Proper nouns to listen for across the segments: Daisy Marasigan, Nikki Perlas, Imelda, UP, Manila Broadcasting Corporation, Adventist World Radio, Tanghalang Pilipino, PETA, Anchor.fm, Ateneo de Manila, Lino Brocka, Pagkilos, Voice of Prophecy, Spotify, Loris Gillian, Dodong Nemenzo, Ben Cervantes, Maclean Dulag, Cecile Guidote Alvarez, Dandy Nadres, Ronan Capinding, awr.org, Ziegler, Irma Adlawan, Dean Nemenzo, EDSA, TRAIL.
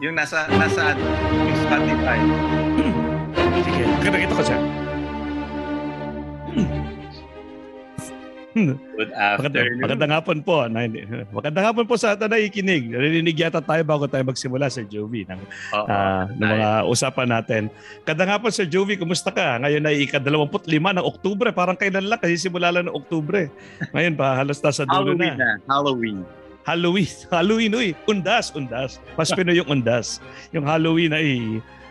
Yung nasa yung Spotify. Sige, nakita ko siya. Good afternoon. Magandang hapon po. Magandang hapon po sa atin na ikinig. Narinig yata tayo bago tayo magsimula, Sir Jovi, ng mga usapan natin. Kada nga po, Sir Jovi, kumusta ka? Ngayon ay ika-25 ng Oktubre. Parang kailan lang kasi simula lang ng Oktubre. Ngayon pa, halos na sa dulo na. Halloween, uy. Undas. Mas Pinoy yung undas. Yung Halloween ay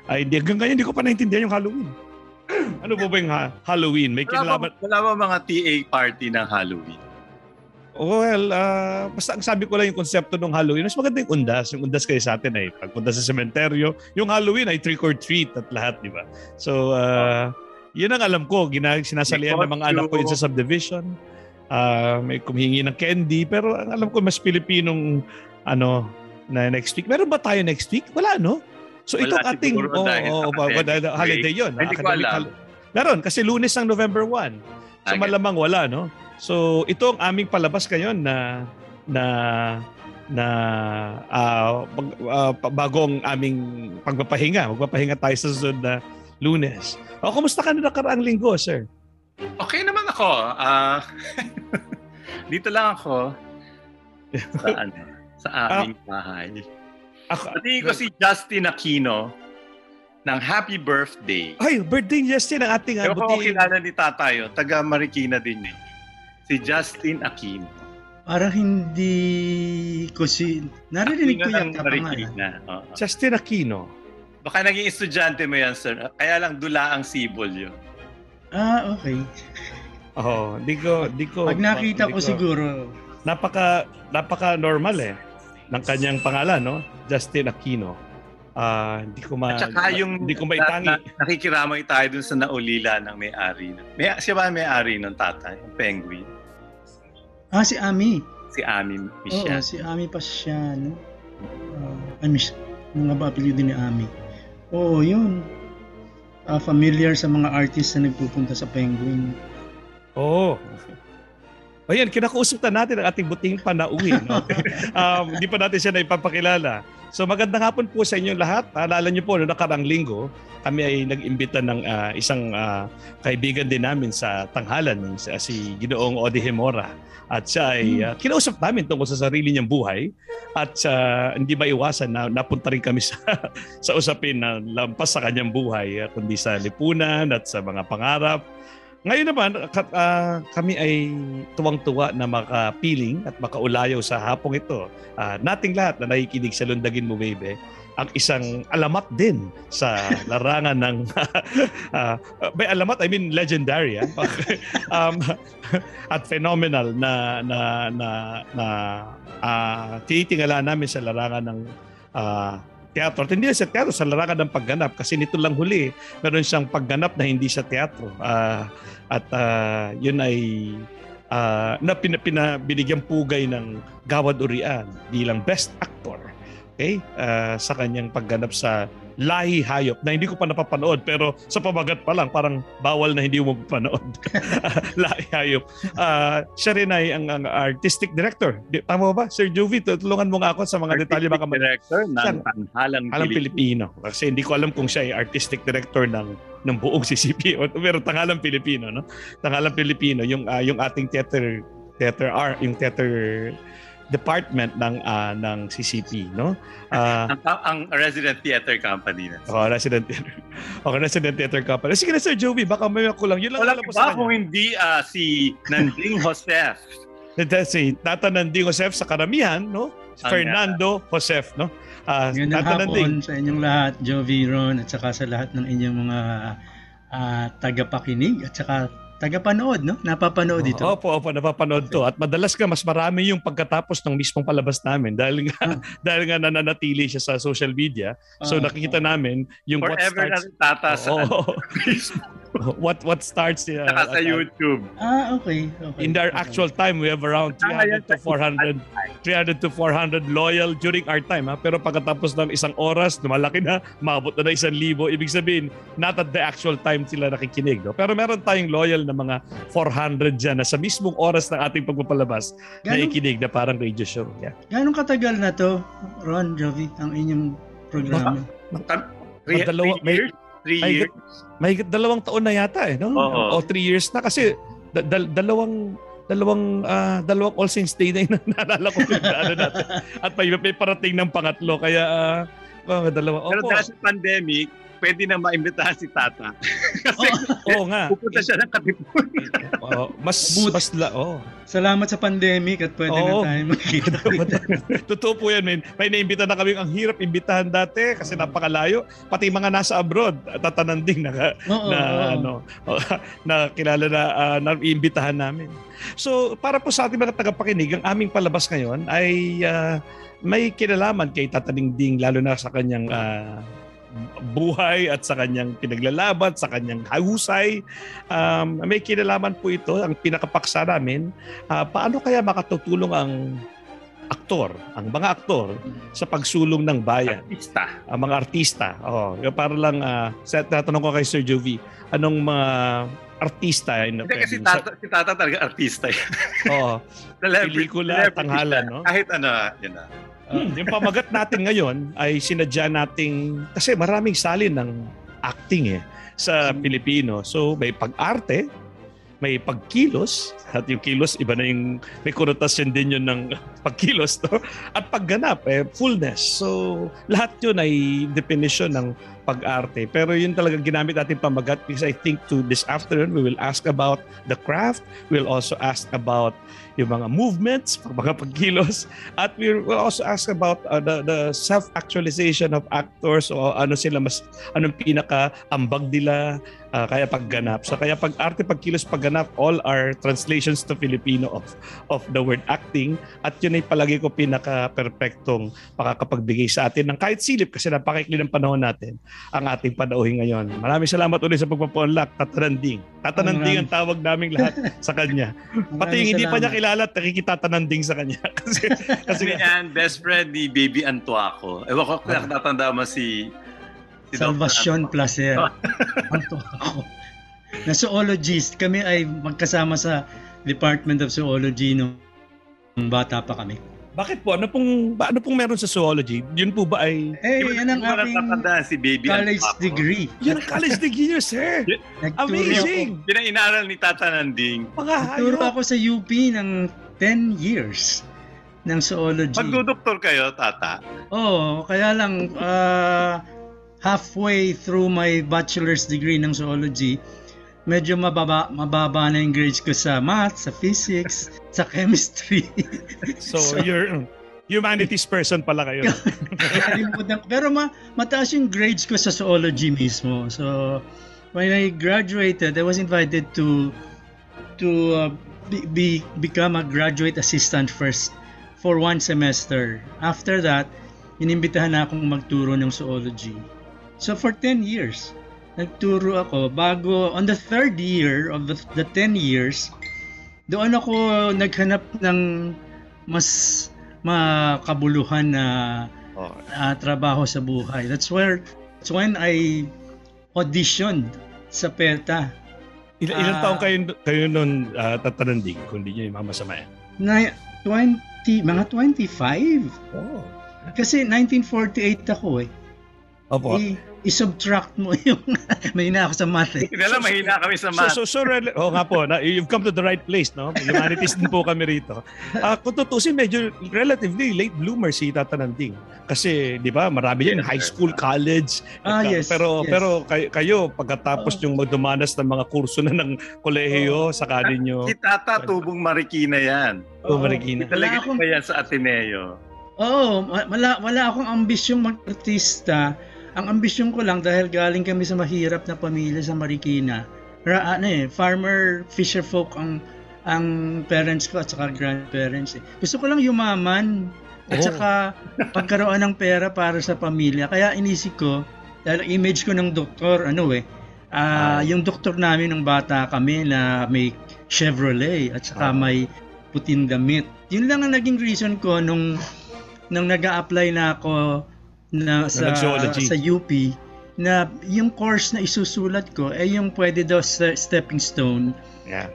hanggang ngayon hindi ko pa naintindihan yung Halloween. Ano po ba yung Halloween? May kinalaman? Wala ba mga TA party ng Halloween? Well, basta ang sabi ko lang yung konsepto ng Halloween. Mas maganda yung undas. Yung undas kayo sa atin ay pagpunta sa sementeryo. Yung Halloween ay trick or treat at lahat, di ba? So, yun ang alam ko. Sinasalihan ng mga anak ko yun sa subdivision. May kumihingi ng candy. Pero ang alam ko, mas Pilipinong na next week. Meron ba tayo next week? Wala, no? So itong ating holiday yun. Hindi ko alam. Meron, kasi Lunes ang November 1. So malamang wala, no? So ito ang aming palabas ngayon na bagong aming pagpapahinga. Magpapahinga tayo sa susunod na Lunes. O, kumusta ka na nakaraang linggo, sir? Okay naman ako. Dito lang ako sa aming bahay. Patingin ko si Justin Aquino ng happy birthday. Ay, birthday ni Justin ang ating buti. Ewan ko kilala ni tatayo. Taga Marikina din eh. Si Justin Aquino. Parang hindi ko narinig ko yung kapangalan. Justin Aquino. Baka naging estudyante mo yan, sir. Kaya lang dula ang sibol yun. Ah, okay. Oo, di ko. Pag nakita ko siguro. Napaka normal eh. Ng kanyang pangalan, no? Justin Aquino. Hindi ko maitangi. Nakikiramay tayo dun sa naulila ng may-ari. Siya ba may-ari ng tatay? Ang penguin? Ah, si Ami. Si Ami Pasyan. Oo, si Ami Pasyan. Mga ba-apelyo din ni Ami. Oo, yun. Familiar sa mga artist na nagpupunta sa penguin. Oo. Ayan, kinakausap natin ang ating buting panauhin. No? Hindi pa natin siya naipapakilala. So magandang hapon po sa inyong lahat. Alala niyo po, noong nakaraang linggo, kami ay nag-imbita ng isang kaibigan din namin sa Tanghalan, si Ginoong Odihimora. At siya ay kinausap namin tungkol sa sarili niyang buhay. At hindi maiwasan na napunta rin kami sa usapin na lampas sa kanyang buhay, kundi sa lipunan at sa mga pangarap. Ngayon naman, kami ay tuwang-tuwa na makapiling at makaulayaw sa hapong ito. Nating lahat na nakikinig sa Lundagin Mo Beybeh, ang isang alamat din sa larangan ng... by alamat, I mean legendary. At phenomenal na tinitingala namin sa larangan ng... teatro. At hindi lang siya teatro, sa larangan ng pagganap. Kasi nito lang huli, meron siyang pagganap na hindi siya teatro. Yun ay binigyang pugay ng Gawad Urian bilang best actor. Okay? Sa kanyang pagganap sa Lahi Hayop na hindi ko pa napapanood pero sa pamagat pa lang parang bawal na hindi mo mapanood. Lahi Hayop. Siya rin ay ang artistic director. Tama ba, Sir Jovi? Tulungan mo nga ako sa mga detalye. Artistic director ng Tanghalang Pilipino. Kasi hindi ko alam kung siya ay artistic director ng buong CCP. Pero Tanghalang Pilipino, no? Tanghalang Pilipino, yung ating theater art, yung theater department ng CCP, no? Ang resident theater company na. Oh, resident theater company. Sige na, Sir Jovi, baka may ako lang. Yun lang alam ko sa kanya. Kung hindi si Nanding Josef. Si Tata Nanding Josef sa karamihan, no? Fernando Josef, no? Magandang hapon sa inyong lahat, Jovi, Ron, at saka sa lahat ng inyong mga tagapakinig at saka tagapanood, no? Napapanood dito. Opo, napapanood to. At madalas ka, mas marami yung pagkatapos ng mismong palabas namin dahil nga nananatili siya sa social media. So nakikita namin yung forever what's starts. Forever na tata sa what starts sa YouTube. Okay. In their actual time, we have around 300 to 400 loyal during our time. Ha? Pero pagkatapos ng isang oras, lumalaki na, maabot na 1,000. Ibig sabihin, not at the actual time sila nakikinig. No? Pero meron tayong loyal na mga 400 dyan na sa mismong oras ng ating pagpapalabas na ikinig na parang radio show. Yeah. Ganong katagal na to, Ron, Jovi, ang inyong programa? Three years? May 2 taon na yata no? O 3 years na kasi dalawang All Saints Day na naalala ko pinagdaanan natin. At may parating ng pangatlo kaya dalawa. Pero dahil sa pandemic, pwede na maimbitahan si Tata. Kasi pupunta siya ng Katipunan. Salamat sa pandemic at pwede na tayo magkita. Totoo po yan, man. May naimbitahan na kami. Ang hirap imbitahan dati kasi napakalayo. Pati mga nasa abroad, tatanan din na kilala na iimbitahan namin. So, para po sa ating mga tagapakinig, ang aming palabas ngayon ay may kinalaman kay Tata Dingding, lalo na sa kanyang buhay at sa kanyang pinaglalaban, sa kanyang husay. May kinalaman po ito, ang pinakapaksa namin, paano kaya makatutulong ang mga aktor sa pagsulong ng bayan. Mga artista. Para lang, tatanong ko kay Sir Jovi, anong mga artista? Kasi si Tata talaga artista. Pelikula, tanghalan. No? Kahit ano, yun na. Yung pamagat natin ngayon ay sinadya nating kasi maraming salin ng acting sa Pilipino. So may pag-arte, may pagkilos, at yung kilos iba na yung may konotasyon din yun ng pagkilos to, at pagganap, fullness. So lahat yun ay definition ng pag-arte. Pero yun talaga ginamit natin pamagat because I think to this afternoon we will ask about the craft, we'll also ask about yung mga movements, mga pagkilos, at we will also ask about the self-actualization of actors o anong pinaka-ambag nila, kaya pagganap. So kaya pag-arte, pagkilos, pagganap, all are translations to Filipino of the word acting, at yun ay palagi ko pinaka-perfectong makakapagbigay sa atin ng kahit silip kasi napakaikli ng panahon natin ang ating panauhin ngayon. Maraming salamat ulit sa pagpapaunlak, Tatananding. Tatananding ang tawag naming lahat sa kanya. Pati yung hindi pa niya kilala at nakikitatanding sa kanya. Kasi yan, best friend ni Baby Antua ko. Ewan ko kung nakatanda mo si Salvation Placer. Antua ko. Na zoologist. Kami ay magkasama sa Department of Zoology nung bata pa kami. Bakit po? Ano pong meron sa zoology? Yun po ba ay... yan ang ating college degree. Yan ang college degree niyo, sir. Amazing! Yan ang inaaral ni Tata Nanding. Nagturo ako sa UP ng 10 years ng zoology. Magdudoktor kayo, Tata? Oo, kaya lang halfway through my bachelor's degree ng zoology, medyo mababa na yung grades ko sa math, sa physics, sa chemistry. So you're humanities person pala kayo. Pero mataas yung grades ko sa zoology mismo. So when I graduated, I was invited to become a graduate assistant first for 1 semester. After that, inimbitahan na akong magturo ng zoology. So for 10 years, nagturo ako bago on the 3rd year of the 10 years doon ako naghanap ng mas makabuluhan na trabaho sa buhay. That's when I auditioned sa PETA. Ilang taong kayo noon Tatananding kung di niyo imamasamayan? Mga 25. Oh. Kasi 1948 ako . Opo. I-subtract mo yung mahina ako sa math. Mahina kami sa math. Nga po, you've come to the right place, no? Humanities din po kami rito. Kung tutusin, medyo relatively late bloomer si Tata Nanding. Kasi, di ba, marami yan, high school, college. Yes. Pero kayo, pagkatapos yung magdumanas ng mga kurso na ng kolehiyo, saka ninyo... Si Tata, tubong Marikina yan. Marikina. Talaga ko yan sa Ateneo. Wala akong ambisyong mag-artista. Ang ambisyon ko lang dahil galing kami sa mahirap na pamilya sa Marikina. Farmer, fisherfolk ang parents ko at saka grandparents. Gusto ko lang yumaman at saka pagkaroon ng pera para sa pamilya. Kaya inisip ko, dahil image ko ng doktor, Yung doktor namin ng bata kami na may Chevrolet at saka may puting damit. Yun lang ang naging reason ko nung nag-a-apply na ako sa UP, na yung course na isusulat ko ay yung pwede daw stepping stone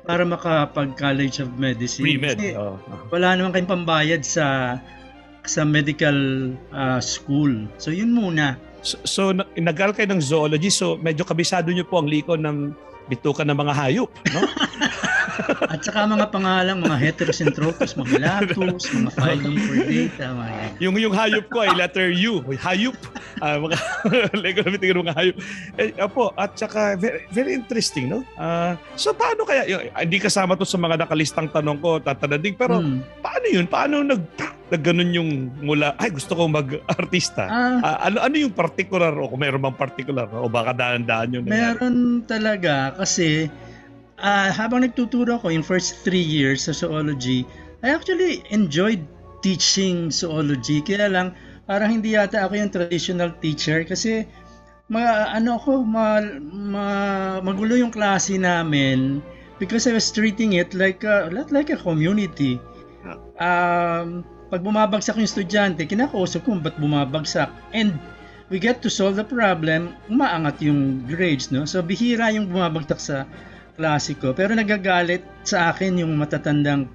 para makapag College of Medicine. Pre-med. Kasi wala naman kayong pambayad sa medical school. So yun muna. So nag-aral kayo ng zoology, so medyo kabisado niyo po ang liko ng bituka ng mga hayop, no? At saka mga pangalang, mga heterosentropus, mga latus, mga filing for data. Yung hayop ko ay letter U, hayop. Mga legal mga hayop. At saka very, very interesting, no? So paano kaya, hindi kasama to sa mga nakalistang tanong ko, tatanading, pero paano yun? Paano nagganon yung mula, ay gusto ko mag-artista? Ano yung particular, o kung meron bang particular, o baka daan-daan yun? Meron talaga, kasi habang nagtuturo ko in first 3 years sa zoology, I actually enjoyed teaching zoology. Kaya lang, parang hindi yata ako yung traditional teacher kasi magulo yung klase namin because I was treating it like a community. Pag bumabagsak yung estudyante, kinakausap ko ba't bumabagsak. And we get to solve the problem, umaangat yung grades, no? So bihira yung bumabagsak sa klasiko. Pero nagagalit sa akin yung matatandang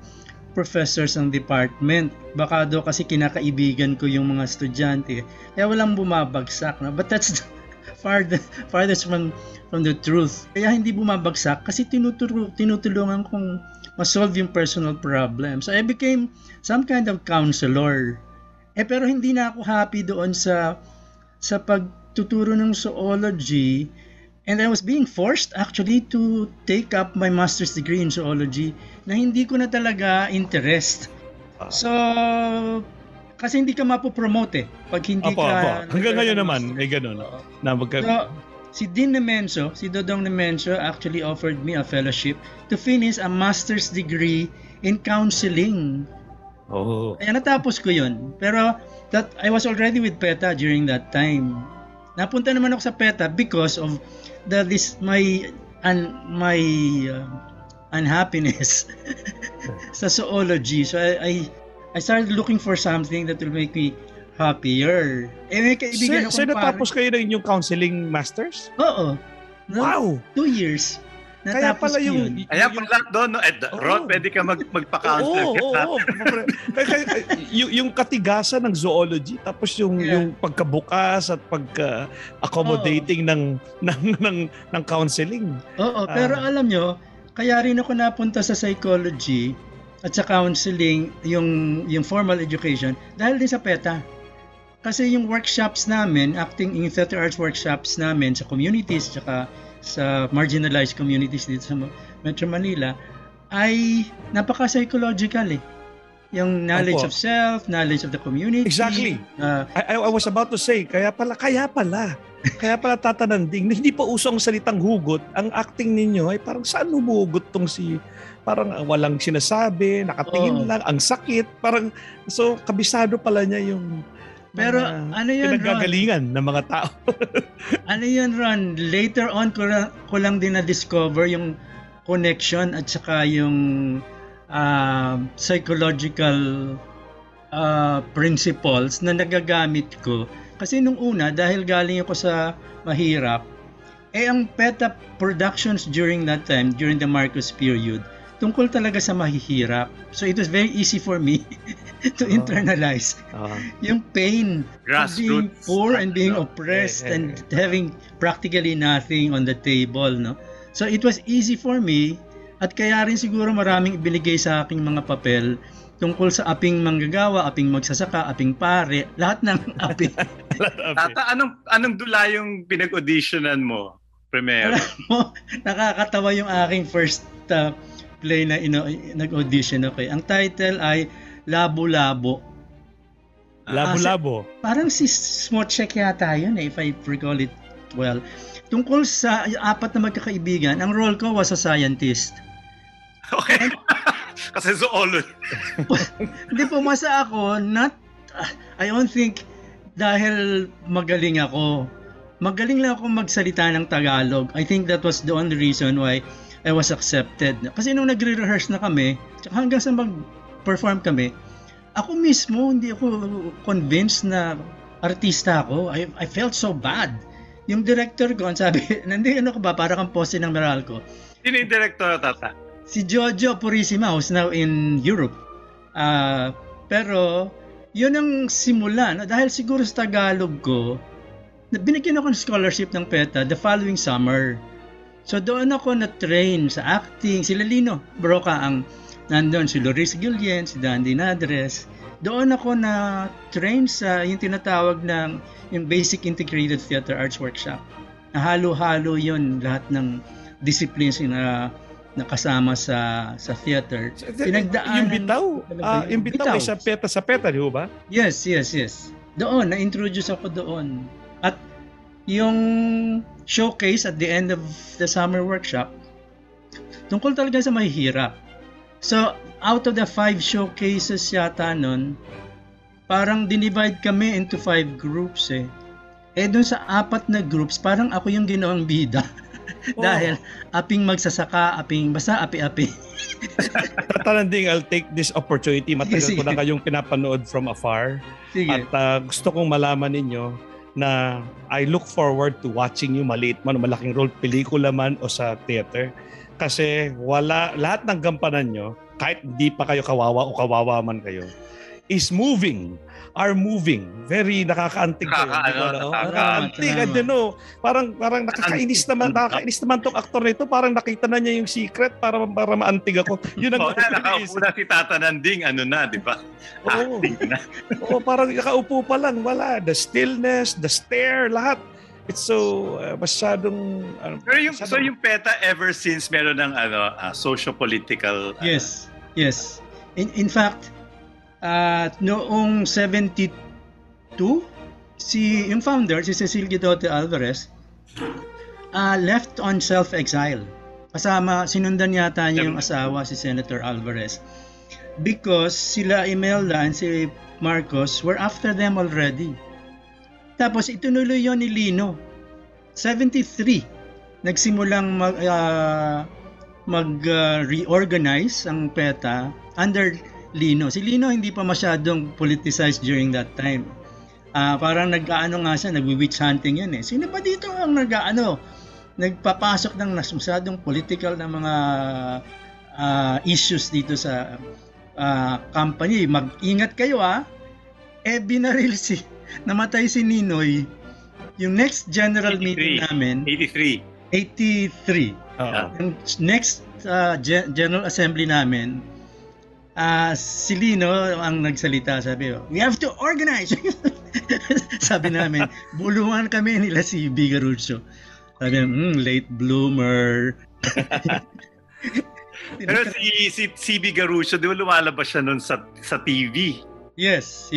professors ng department. Baka daw kasi kinakaibigan ko yung mga estudyante. Kaya walang bumabagsak. No? But that's farthest from the truth. Kaya hindi bumabagsak kasi tinutulungan kong masolve yung personal problem. So I became some kind of counselor. Pero hindi na ako happy doon sa pagtuturo ng zoology. And I was being forced actually to take up my master's degree in zoology na hindi ko na talaga interest. So, kasi hindi ka mapopromote pag hindi ka... Hanggang ngayon naman, ay gano'n. So, si Dean Nemenzo, si Dodong Nemenzo actually offered me a fellowship to finish a master's degree in counseling. Kaya natapos ko yun. Pero I was already with PETA during that time. Napunta naman ako sa PETA because of my unhappiness sa zoology. So I started looking for something that will make me happier. May kaibigan akong natapos kayo na inyong counseling masters? Oo. Wow! 2 years. Kaya pala yung kaya pala doon, no? Ron, pwede ka magpaka-counselor. Yung katigasan ng zoology, tapos yung pagkabukas at pagka-accommodating ng counseling. Oo, pero alam nyo, kaya rin ako napunta sa psychology at sa counseling, yung formal education, dahil din sa PETA. Kasi yung workshops namin, acting in theater arts workshops namin sa communities, tsaka sa marginalized communities dito sa Metro Manila, ay napaka-psychological eh. Yung knowledge of self, knowledge of the community. Exactly. I was about to say, kaya pala tatananding, hindi pa uso ang salitang hugot. Ang acting ninyo ay parang saan humuhugot tong parang walang sinasabi, nakatingin lang, ang sakit, parang so kabisado pala niya yung pero ano yun, pinagagalingan ng mga tao. Ano yun, Ron? Later on, ko lang din na-discover yung connection at saka yung psychological principles na nagagamit ko. Kasi nung una, dahil galing ako sa mahirap, ang PETA productions during that time, during the Marcos period, tungkol talaga sa mahihirap. So it was very easy for me to internalize yung pain of being poor and being oppressed and having practically nothing on the table, no? So it was easy for me at kaya rin siguro maraming ibinigay sa aking mga papel tungkol sa aping manggagawa, aping magsasaka, aping pare, lahat ng api. Tata, anong dula yung pinag-auditionan mo? Primero. Nakakatawa yung aking first play na nag-audition ako. Ang title ay Labo-Labo. Labo-Labo? Parang si Smochek yata yun if I recall it well. Tungkol sa apat na magkakaibigan, ang role ko was a scientist. Okay. Kasi zoology. Hindi, pumasa ako, I don't think dahil magaling ako. magaling lang ako magsalita ng Tagalog. I think that was the only reason why I was accepted. Kasi nung nagre-rehearse na kami, hanggang sa mag-perform kami, ako mismo, hindi ako convinced na artista ako. I felt so bad. Yung director ko, sabi, nandiyan ano ko ba, para kang pose ng meral ko. Sino yung director, Tata? Si Jojo Purisima, who's now in Europe. Pero, yun ang simula. No? Dahil siguro sa Tagalog ko, binigyan ako ng scholarship ng PETA the following summer. So, doon ako na-train sa acting. Sila Lino Brocka ang nandun, si Loris Gillian, si Dandy Nadres. Doon ako na-train sa yung tinatawag ng yung Basic Integrated Theater Arts Workshop. Nahalo-halo yun lahat ng disciplines na nakasama sa theater. So, pinagdaanan. Yung bitaw? Yung bitaw ay sa PETA, di ba? Yes. Doon, na-introduce ako doon. At yung showcase at the end of the summer workshop, tungkol talaga sa mahihirap. So, out of the 5 showcases yata nun, parang dinivide kami into 5 groups eh. Dun sa 4 na groups, parang ako yung ginawang bida. Oh. Dahil aping magsasaka, aping basta, api-api. Tataranding, I'll take this opportunity. Matagal ko na kayong pinapanood from afar. Sige. At gusto kong malaman ninyo na I look forward to watching you, maliit man o malaking role, pelikula man o sa theater. Kasi wala, lahat ng gampanan nyo, kahit hindi pa kayo kawawa o kawawa man kayo, is moving, are moving. Very nakakaantig kayo. Nakakaantig. I don't know. Parang nakakainis naman tong aktor nito. Parang nakita na niya yung secret para maantig ako. Yun ang nakaupo na si Tata Nanding, ano na, di ba? Oo. Oo, parang nakaupo pa lang. Wala. The stillness, the stare, lahat. It's so masyadong... So yung PETA ever since meron ng socio-political... Yes. In fact, noong 72, yung founder, si Cecile Guidote Alvarez, left on self-exile. Kasama, sinundan yata niya yung asawa, si Senator Alvarez. Because sila Imelda and si Marcos were after them already. Tapos itunuloy yon ni Lino. 73 nagsimulang mag-reorganize ang PETA under Lino. Si Lino hindi pa masyadong politicized during that time. Parang nag-aano nga siya, nag-witch hunting yan eh. Sino ba dito ang nagpapasok ng masyadong political na mga issues dito sa company? Mag-ingat kayo ah. Binaril namatay si Ninoy. Yung next general meeting namin 83. Yung next general assembly namin, si Lino ang nagsalita, sabi, "We have to organize." Sabi namin, buluhan kami nila si Bigarucho. Sabi, late bloomer. Pero si Bigarucho, di ba lumalabas siya nun sa TV? Yes.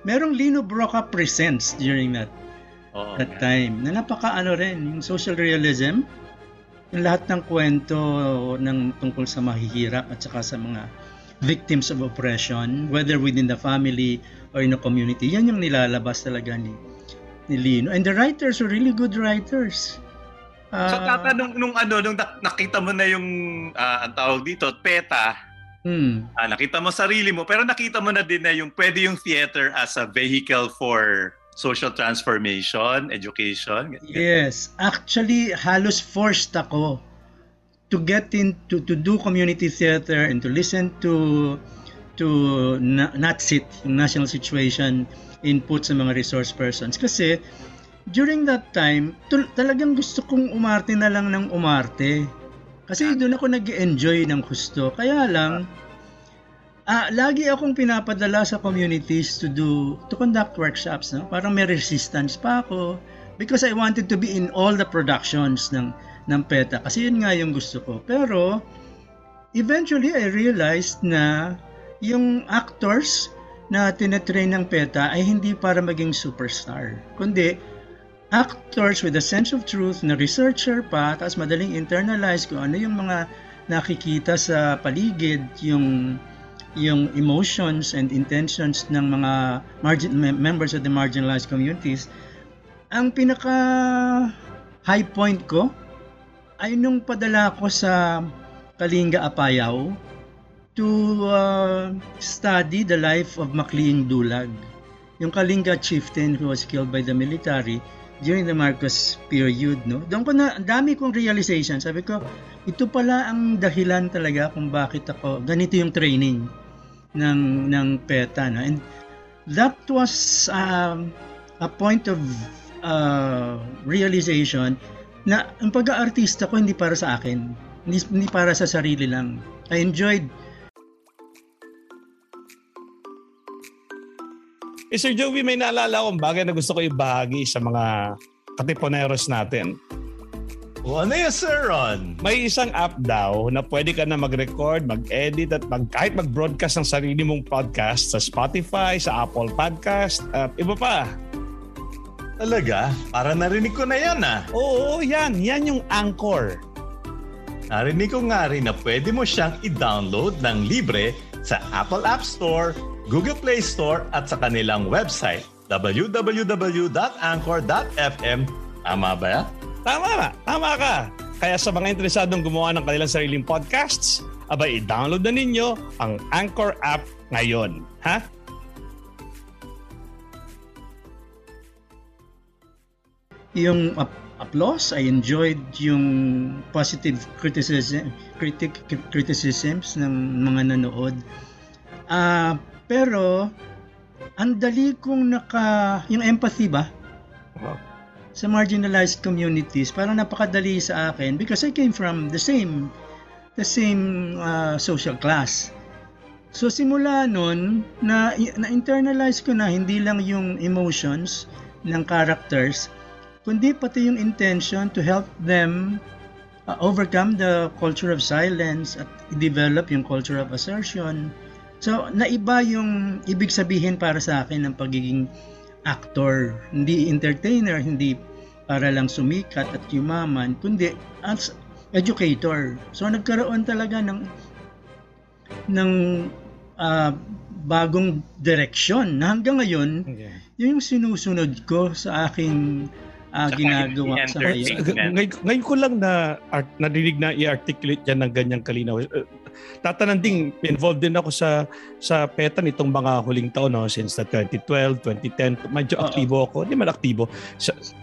Merong Lino Brocka Presents during that time. Na napaka rin, yung social realism, yung lahat ng kwento ng tungkol sa mahihirap at saka sa mga victims of oppression, whether within the family or in the community. Yan yung nilalabas talaga ni Lino. And the writers were really good writers. So Tata, nung nakita mo na yung ang tawag dito, PETA, nakita mo sarili mo, pero nakita mo na din na yung pwede yung theater as a vehicle for social transformation, education. Yes, actually halos forced ako to get into to do community theater and to listen to NATSIT, yung National Situation Input sa mga resource persons. Kasi during that time, talagang gusto kong umarte na lang ng umarte. Kasi doon ako nag-enjoy ng gusto. Kaya lang, lagi akong pinapadala sa communities to conduct workshops. No? Parang may resistance pa ako because I wanted to be in all the productions ng PETA. Kasi yun nga yung gusto ko. Pero, eventually, I realized na yung actors na tinatrain ng PETA ay hindi para maging superstar. Kundi, actors with a sense of truth na researcher pa, tapos madaling internalize kung ano yung mga nakikita sa paligid, yung emotions and intentions ng mga members of the marginalized communities Ang pinaka high point ko ay nung padala ko sa Kalinga Apayao to study the life of Maclean Dulag, yung Kalinga chieftain who was killed by the military during the Marcos period. No? Doon ko na, ang dami kong realization. Sabi ko, ito pala ang dahilan talaga kung bakit ako, ganito yung training ng PETA. No? And that was a point of realization na ang pag-aartista ko hindi para sa akin, hindi para sa sarili lang. I enjoyed. Eh, Sir Jovi, may naalala akong bagay na gusto ko ibahagi sa mga katipuneros natin. O ano yun, Sir Ron? May isang app daw na pwede ka na mag-record, mag-edit at kahit mag-broadcast ng sarili mong podcast sa Spotify, sa Apple Podcast at iba pa. Talaga? Para narinig ko na yan ah. Oo, yan. Yan yung Anchor. Narinig ko nga rin na pwede mo siyang i-download ng libre sa Apple App Store, Google Play Store at sa kanilang website www.anchor.fm. Tama ba yan? Tama ba? Tama ka! Kaya sa mga interesadong gumawa ng kanilang sariling podcasts, abay i-download na ninyo ang Anchor app ngayon. Ha? Yung applause, I enjoyed yung positive criticisms ng mga nanood. Pero ang dali kong yung empathy ba? Sa marginalized communities, parang napakadali sa akin because I came from the same social class. So simula noon na internalize ko na hindi lang yung emotions ng characters, kundi pati yung intention to help them overcome the culture of silence at develop yung culture of assertion. So, naiba yung ibig sabihin para sa akin ng pagiging actor. Hindi entertainer, hindi para lang sumikat at yumaman, kundi as educator. So, nagkaroon talaga ng bagong direksyon. Hanggang ngayon, okay. Yun yung sinusunod ko sa aking ginagawa sa ngayon. Ngayon ko lang narinig na i-articulate yan ng ganyang kalinaw. Tatananding, involved din ako sa PETA nitong mga huling taon, no? Since the 2012, 2010, medyo aktibo ako. Hindi man aktibo.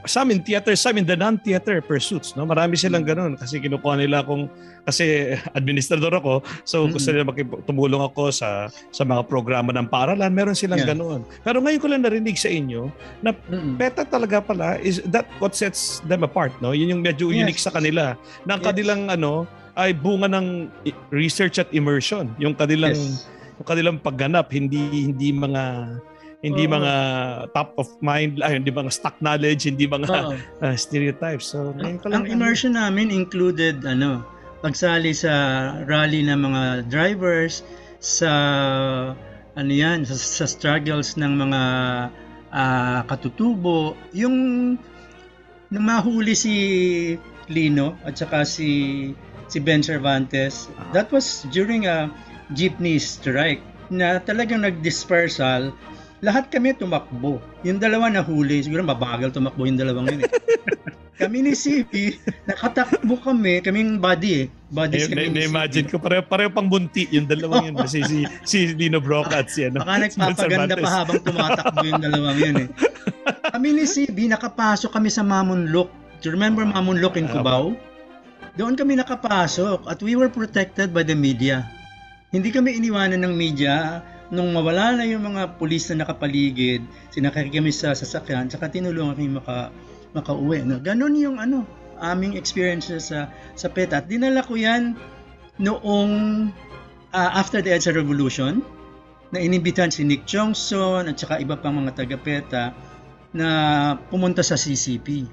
Some in theater, some in the non-theater pursuits. No? Marami silang ganun kasi kinukuha nila akong, kasi administrator ako, so gusto nila tumulong ako sa mga programa ng paaralan. Meron silang ganun. Pero ngayon ko lang narinig sa inyo na PETA talaga pala is that what sets them apart, no? Yun yung medyo unique sa kanila. Nang kanilang ay bunga ng research at immersion. Yung kanilang pagganap, hindi mga top of mind, hindi mga stock knowledge, hindi mga stereotypes. So, ang immersion namin included pagsali sa rally ng mga drivers, sa sa struggles ng mga katutubo, yung mahuli si Lino at saka si Ben Cervantes. That was during a jeepney strike na talagang nag-dispersal. Lahat kami tumakbo. Yung dalawa nahuli, siguro mabagal tumakbo yung dalawang yun. Kami ni CP, nakatakbo kami, kaming bodies kami. Na-imagine ko, pareho pang bunti yung dalawang yun. Kasi si Lino Brocka at si Baka nagpapaganda pa habang tumatakbo yung dalawang yun eh. Kami ni CP, nakapasok kami sa Mamunlok. Do you remember Mamunlok in Cubao? Doon kami nakapasok at we were protected by the media. Hindi kami iniwanan ng media. Nung mawala na yung mga pulis na nakapaligid, sinakay kami sa sasakyan, saka tinulungan kami makauwi. Ganon yung aming experiences sa PETA. At dinala ko yan noong after the EDSA Revolution, na inimbitan si Nick Chongson at saka iba pang mga taga-PETA na pumunta sa CCP.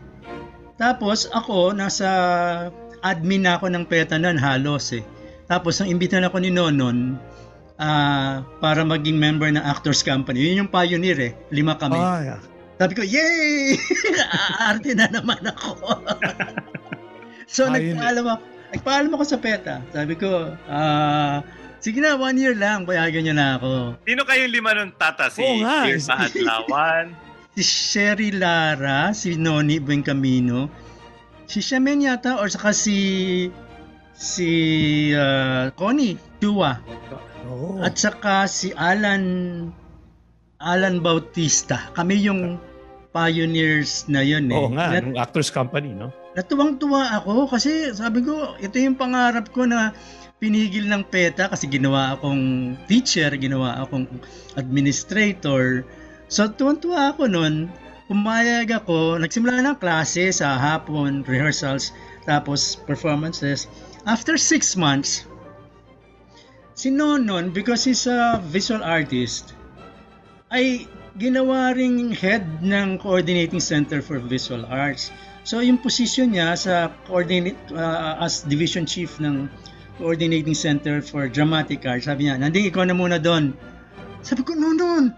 Tapos ako, nasa admin ako ng PETA nun halos eh. Tapos ang imbitan ako ni Nonon para maging member ng Actors Company. Yun yung pioneer eh. 5 kami. Oh, yeah. Sabi ko, yay! Arte na naman ako. So nagpaalam ako sa PETA. Sabi ko, sige na, 1 year lang. Bayagan nyo na ako. Sino kayong 5 nun, Tata? Si Irma Adlawan? si Sherry Lara, si Nonon Buencamino, si Shaman yata or saka si Connie Chua. Oh. At saka si Alan Bautista. Kami yung pioneers na yun eh. Oo nga, yung Actors Company, no? Natuwang-tuwa ako kasi sabi ko, ito yung pangarap ko na pinigil ng PETA kasi ginawa akong teacher, ginawa akong administrator. So tuwang-tuwa ako nun. Pumayag ako, nagsimula ng klase sa hapon, rehearsals, tapos performances. After 6 months, si Nonon, because he's a visual artist, ay ginawa ring head ng Coordinating Center for Visual Arts. So yung position niya sa as division chief ng Coordinating Center for Dramatic Arts, sabi niya, "Nanding, ikaw na muna doon." Sabi ko, "Nonon,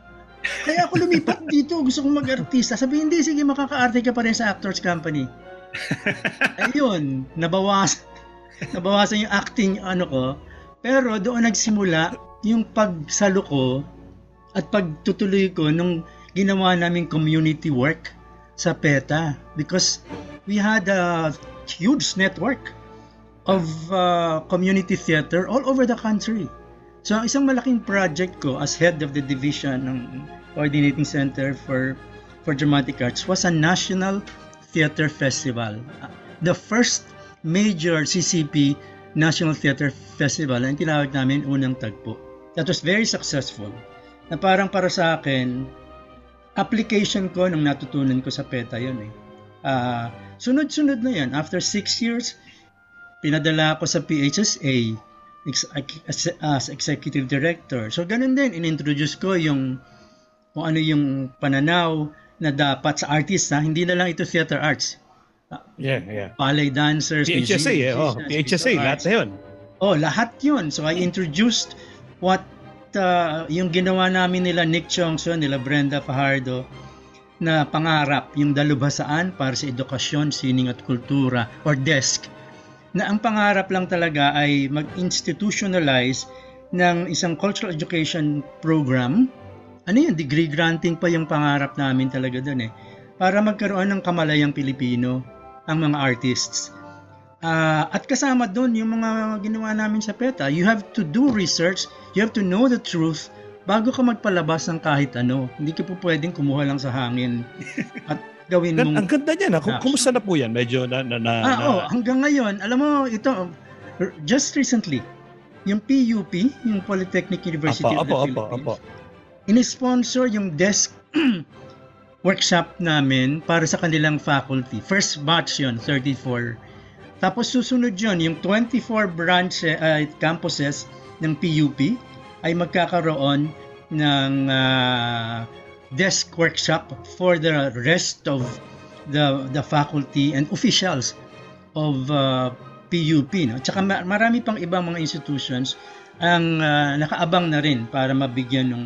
kaya ako lumipat dito, gusto kong mag-artista." Sabi, "Hindi, sige, makaka-arte ka pa rin sa Actors Company." Ayun, nabawasan yung acting ko. Pero doon nagsimula yung pagsalo ko at pagtutuloy ko nung ginawa naming community work sa PETA, because we had a huge network of community theater all over the country. So, isang malaking project ko as head of the division ng Coordinating Center for Dramatic Arts was a National Theater Festival. The first major CCP National Theater Festival, ang tinawag namin unang tagpo. That was very successful. Na parang para sa akin, application ko nung natutunan ko sa PETA yun eh. Sunod-sunod na yan. After 6 years, pinadala ako sa PHSA as executive director. So ganun din, inintroduce ko yung kung ano yung pananaw na dapat sa artist, ha? Hindi na lang ito theater arts. Yeah. Ballet dancers, PHSA, musicians, PHSA, lahat na yun. Lahat yun. So I introduced what yung ginawa namin nila Nick Chongson, nila Brenda Fajardo, na pangarap, yung dalubhasaan para sa edukasyon, sining at kultura, or DESK, na ang pangarap lang talaga ay mag-institutionalize ng isang cultural education program. Ano yun? Degree granting pa yung pangarap namin talaga doon eh. Para magkaroon ng kamalayang Pilipino ang mga artists. At kasama doon yung mga ginawa namin sa PETA. You have to do research, you have to know the truth bago ka magpalabas ng kahit ano. Hindi ka po pwedeng kumuha lang sa hangin at gawin mong... Ang ganda niya na. Kumusta na po yan? Medyo hanggang ngayon. Alam mo, ito, just recently, yung PUP, yung Polytechnic University of the Philippines, in-sponsor yung desk workshop namin para sa kanilang faculty. First batch yun, 34. Tapos susunod yun, yung 24 branch campuses ng PUP ay magkakaroon ng... desk workshop for the rest of the faculty and officials of PUP, no? Tsaka marami pang ibang mga institutions ang nakaabang na rin para mabigyan ng...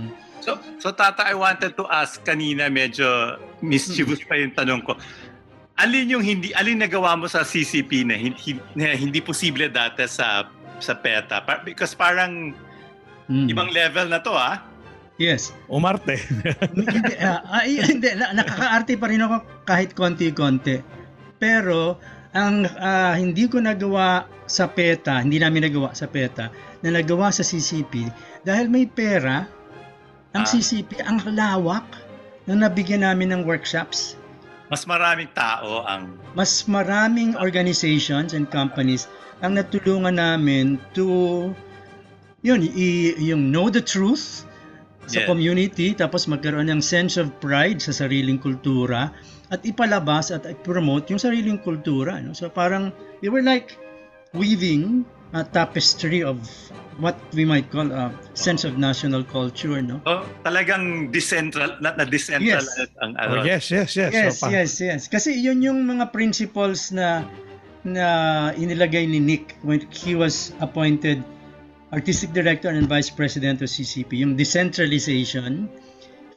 So Tata, I wanted to ask kanina, medyo mischievous pa yung tanong ko. Alin nagawa mo sa CCP na hindi posible dati sa PETA? Because parang ibang level na to, ah. Yes. Umarte. Hindi, nakaka-arte pa rin ako kahit konti-konti. Pero, ang hindi ko nagawa sa PETA, hindi namin nagawa sa PETA, na nagawa sa CCP, dahil may pera, ang CCP, ang lawak na nabigyan namin ng workshops. Mas maraming tao ang... Mas maraming organizations and companies ang natulungan namin to, yung know the truth, sa community, tapos magkaroon ng sense of pride sa sariling kultura at ipalabas at promote yung sariling kultura, no? So parang we were like weaving a tapestry of what we might call a sense of national culture, no? Oh, talagang decentralized ang ano. Yes. Kasi yun yung mga principles na inilagay ni Nick when he was appointed Artistic Director and Vice President of CCP, yung decentralization,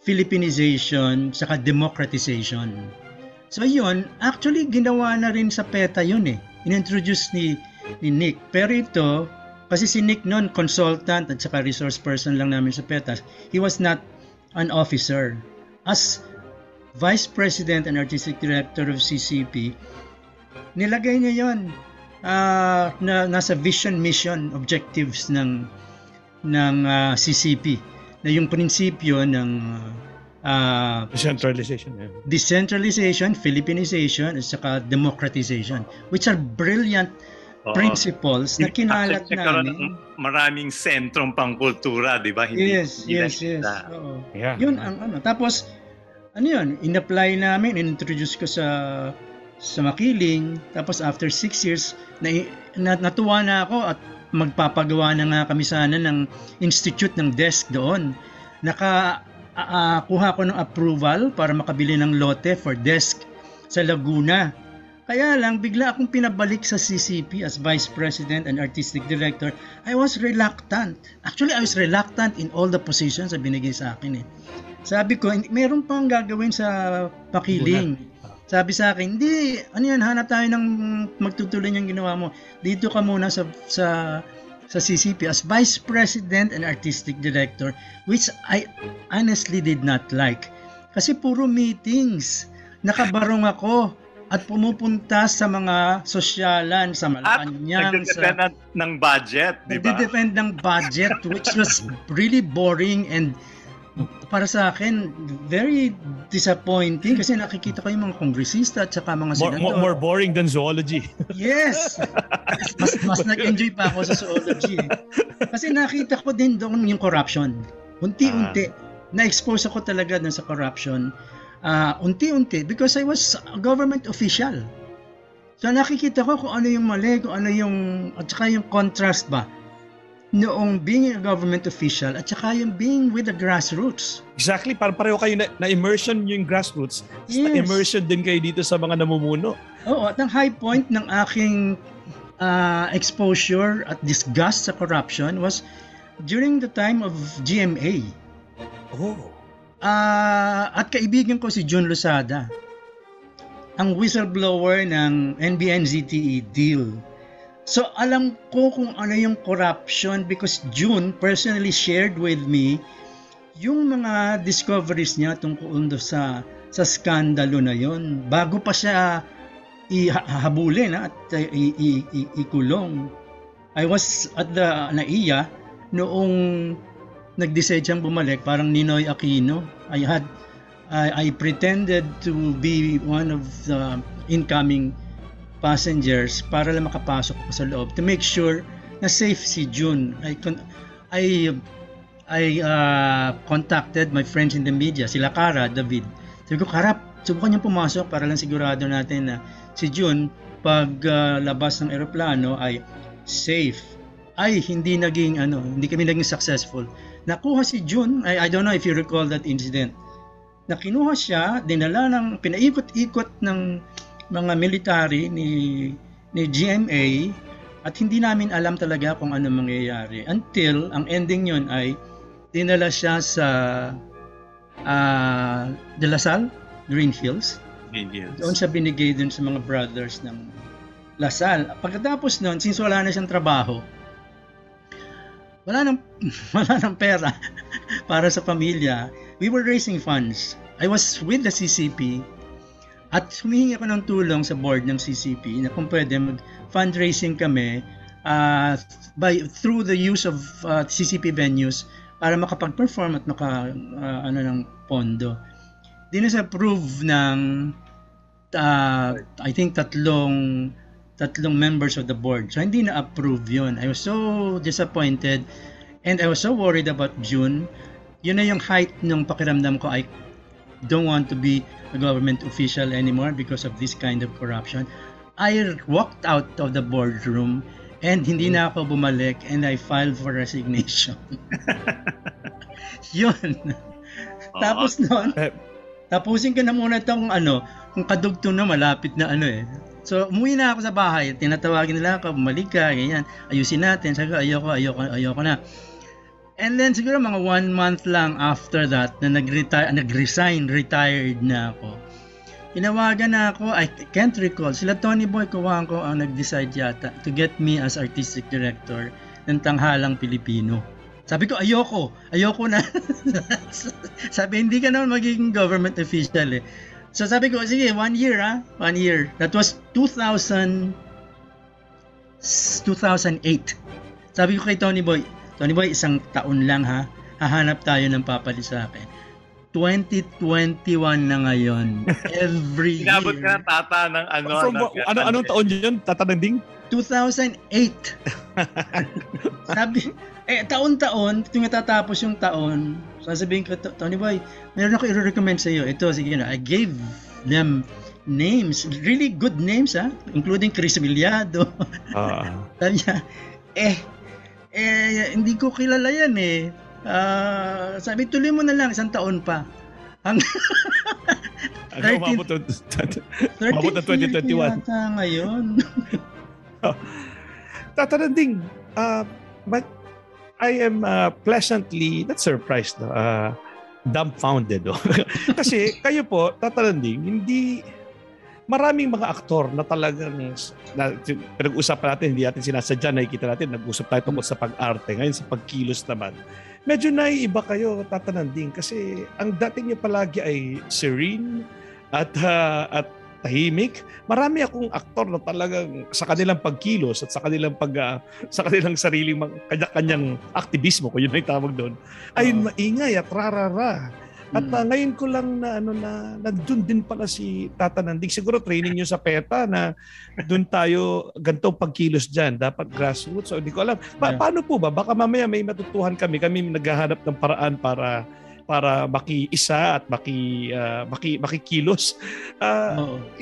Filipinization, saka democratization. So yun, actually ginawa na rin sa PETA yun eh. Inintroduce ni Nick. Pero ito, kasi si Nick noon, consultant at saka resource person lang namin sa PETA. He was not an officer. As Vice President and Artistic Director of CCP, nilagay niya yon na nasa vision, mission, objectives ng CCP, na yung prinsipyo ng decentralization, yeah. Decentralization, Filipinization, at saka democratization, which are brilliant principles na kinalat namin. Maraming sentrong pangkultura, di ba? Hindi, yes, hindi yes. Yeah. Yun ang ano. Tapos, ano yun, in-apply namin, in-introduce ko sa Makiling. Tapos after 6 years, natuwa na ako at magpapagawa na nga kami sana ng institute ng DESK doon. Kuha ko ng approval para makabili ng lote for DESK sa Laguna. Kaya lang, bigla akong pinabalik sa CCP as Vice President and Artistic Director. I was reluctant. Actually, I was reluctant in all the positions na binigay sa akin. Sabi ko, meron pang gagawin sa Pakiling. Sabi sa akin, hindi, ano yan, hanap tayo ng magtutuloy niyang ginawa mo. Dito ka muna sa CCP as Vice President and Artistic Director, which I honestly did not like. Kasi puro meetings. Nakabarong ako. At pumupunta sa mga sosyalan, sa Malacanang. At nagdedepend ng budget, di ba? Nagdedepend ng budget, which was really boring and para sa akin, very disappointing kasi nakikita ko yung mga kongresista at saka mga senador. More boring than zoology. Yes! Mas nag-enjoy pa ako sa zoology. Kasi nakita ko din doon yung corruption. Unti-unti, na-expose ako talaga dun sa corruption. Unti-unti because I was a government official. So nakikita ko kung ano yung mali, kung ano yung, at saka yung contrast ba noong being a government official at saka yung being with the grassroots. Exactly, parang pareho kayo na-immersion yung grassroots, yes. Na-immersion din kayo dito sa mga namumuno. Oo, at ang high point ng aking exposure at disgust sa corruption was during the time of GMA. Oh. At kaibigan ko si Jun Lozada, ang whistleblower ng NBN-ZTE deal. So alam ko kung ano yung corruption because Jun personally shared with me yung mga discoveries niya tungkol sa skandalo na yon bago pa siya ihabulin at ikulong. I was at the NAIA noong nag-decide siyang bumalik, parang Ninoy Aquino. I pretended to be one of the incoming passengers para lang makapasok ko sa loob to make sure na safe si June. I contacted my friends in the media, sila Cara, David. Sabi ko, Cara, subukan niyang pumasok para lang sigurado natin na si June paglabas ng eroplano ay safe. Ay hindi kami naging successful. Nakuha si Jun, I don't know if you recall that incident. Nakinuha siya, dinala pinaikot-ikot ng mga military ni GMA at hindi namin alam talaga kung ano mangyayari. Until, ang ending yun ay dinala siya sa De La Salle, Green Hills. Doon siya binigay dun sa mga brothers ng La Salle. Pagkatapos nun, since wala na siyang trabaho, wala nang pera para sa pamilya. We were raising funds. I was with the CCP at humihingi ako ng tulong sa board ng CCP na kung pwede mag-fundraising kami through the use of CCP venues para makapag-perform at ng pondo. Dinas-approve ng I think tatlong members of the board. So, hindi na-approve yun. I was so disappointed and I was so worried about June. Yun na yung height nung pakiramdam ko. I don't want to be a government official anymore because of this kind of corruption. I walked out of the boardroom and hindi na ako bumalik and I filed for resignation. Yun. Tapos nun, tapusin ka na muna itong kung kadugtong na malapit na So, umuwi na ako sa bahay, tinatawagin nila ako, bumalik ka, ganyan, ayusin natin, sabi ko, ayoko na. And then, siguro mga 1 month lang after that, na retired na ako, inawagan na ako, I can't recall, sila Tony Boy, kuhaan ko, ang nag-decide yata to get me as artistic director ng Tanghalang Pilipino. Sabi ko, ayoko na. Sabi, hindi ka naman magiging government official eh. So sabi ko, sige, 1 year ha, 1 year. That was 2008. Sabi ko kay Tony Boy, isang taon lang ha, hahanap tayo ng papalit sa akin. 2021 na ngayon. Every year. Inabot ka ng tata ng ano. So, anong taon yun, Tata Nanding? 2008. Sabi, taon-taon, tumatatapos yung taon, sasabihin ko, Tony Boy, meron ako i-recommend sa iyo. Ito, sige na, I gave them names, really good names, ha? Including Chris Villado. Sabi niya, hindi ko kilala yan eh. Sabi, tuloy mo na lang, isang taon pa. Umabot na 2021. Ngayon. Tata Nanding, but I am pleasantly, not surprised, dumbfounded. Kasi kayo po, Tata Nanding, hindi, maraming mga aktor na talagang pinag-usapan natin, hindi natin sinasadya, nakikita natin, nag-usap tayo tungkol sa pag-arte. Ngayon sa pagkilos naman, medyo naiiba kayo, Tata Nanding, kasi ang dating niyo palagi ay serene at tahimik. Marami akong aktor na talagang sa kanilang pagkilos at sa kanilang sa kanilang sariling kanya-kanyang aktivismo, kung yun na itawag doon, ay maingay at rarara. At ngayon ko lang na nandun din pala si Tata Nanding. Siguro training niyo sa PETA na doon tayo ganitong pagkilos diyan, dapat grassroots. So hindi ko alam. Paano po ba? Baka mamaya may matutuhan kami. Kami naghahanap ng paraan para maki-isa at makikilos.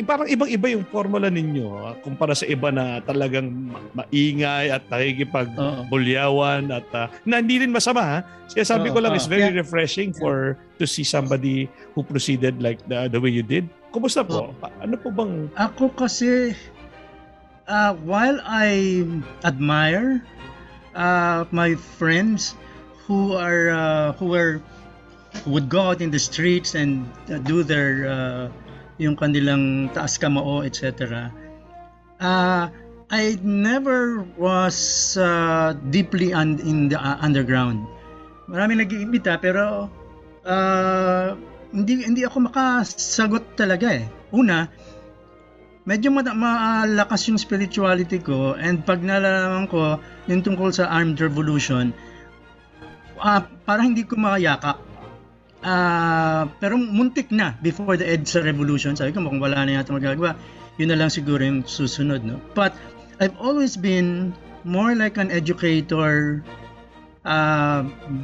Parang ibang-iba yung formula ninyo kumpara sa iba na talagang maingay at nakikipagbulyawan at hindi rin masama ha. Kaya sabi ko lang, it's very refreshing for to see somebody who proceeded like the way you did. Kumusta po? Ano po bang... Ako kasi while I admire my friends who would go out in the streets and do their yung kanilang taas kamao, etc. I never was deeply in the underground. Maraming nag-iimbita pero hindi ako makasagot talaga eh. Una, medyo malakas yung spirituality ko, and pag nalalaman ko yung tungkol sa armed revolution, parang hindi ko makayakap. Pero muntik na before the EDSA revolution, sabi ko, kung wala na yata magagawa, yun na lang siguro yung susunod, no? But I've always been more like an educator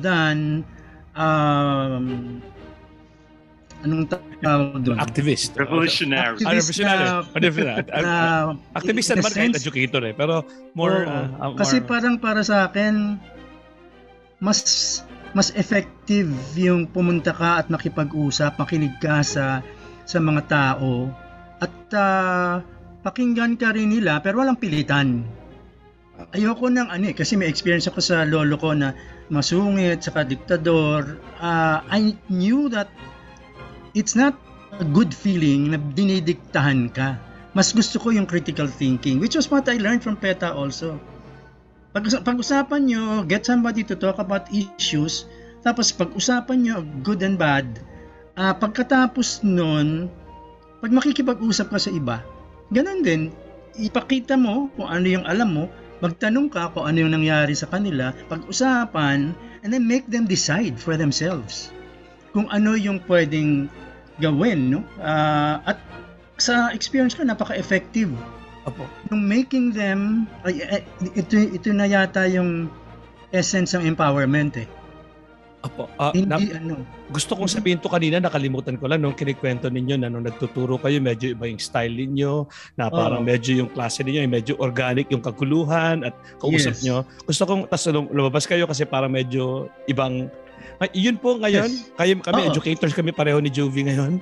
than anong tawag doon? Activist. Revolutionary. Activist and market educator eh, pero more... kasi parang para sa akin, mas effective yung pumunta ka at makipag-usap, makinig ka sa mga tao at pakinggan ka rin nila pero walang pilitan. Ayoko nang kasi may experience ako sa lolo ko na masungit, saka diktador. I knew that it's not a good feeling na dinidiktahan ka. Mas gusto ko yung critical thinking, which was what I learned from PETA also. Pag-usapan nyo, get somebody to talk about issues, tapos pag-usapan nyo, good and bad. Pagkatapos nun, pag makikipag-usap ka sa iba, ganun din, ipakita mo kung ano yung alam mo, magtanong ka kung ano yung nangyari sa kanila, pag-usapan, and then make them decide for themselves kung ano yung pwedeng gawin, no? At sa experience ko, napaka-effective. Yung making them, ito na yata yung essence ng empowerment eh. Apo, gusto kong sabihin to kanina, nakalimutan ko lang nung kinikwento ninyo na nung nagtuturo kayo, medyo iba yung style ninyo, na parang medyo yung klase ninyo, yung medyo organic yung kaguluhan at kausap nyo. Gusto kong, tas lumabas kayo kasi parang medyo ibang, yun po ngayon, kami educators kami pareho ni Jovi ngayon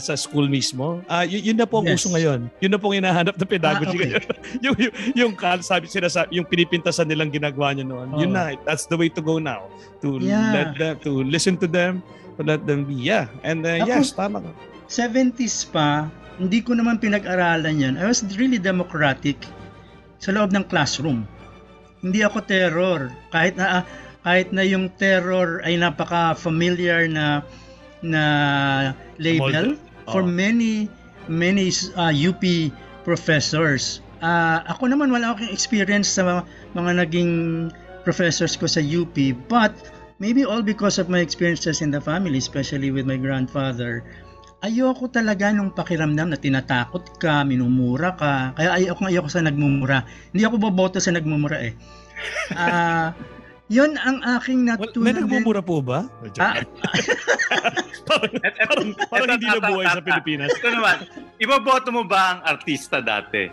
sa school mismo. Yun na po ang uso ngayon. Yun na po ang hinahanap ng pedagogy ngayon. yung pinipintasan nilang ginagawa niyo noon. Yun na, that's the way to go now. To let them, to listen to them, to let them be. Yeah. And yes, tama ka. 70s pa, hindi ko naman pinag-aralan yan. I was really democratic sa loob ng classroom. Hindi ako terror. Kahit na kahit na yung terror ay napaka-familiar na label for many UP professors. Ako naman, wala akong experience sa mga naging professors ko sa UP, but maybe all because of my experiences in the family, especially with my grandfather, ayoko talaga nung pakiramdam na tinatakot ka, minumura ka. Kaya ayoko sa nagmumura. Hindi ako boboto sa nagmumura eh. Yun ang aking natutunan. May nagmumura po ba? Parang hindi na buhay sa Pilipinas. Ito naman, iboboto mo ba ang artista dati?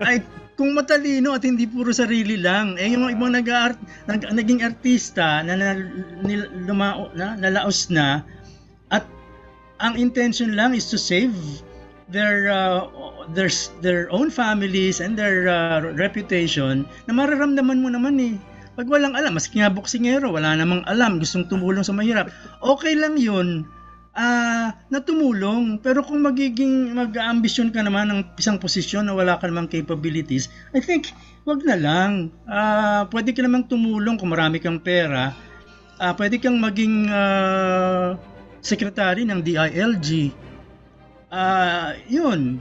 Ay, kung matalino at hindi puro sarili lang. Eh, yung ibang naging artista na nalaos na at ang intention lang is to save their own families and their reputation na mararamdaman mo naman eh. Pag walang alam, maski nga boksingero, wala namang alam, gustong tumulong sa mahirap. Okay lang yun, na tumulong. Pero kung mag-aambisyon ka naman ng isang posisyon na wala ka namang capabilities, I think, wag na lang. Pwede ka namang tumulong kung marami kang pera. Pwede kang maging sekretary ng DILG. Yun.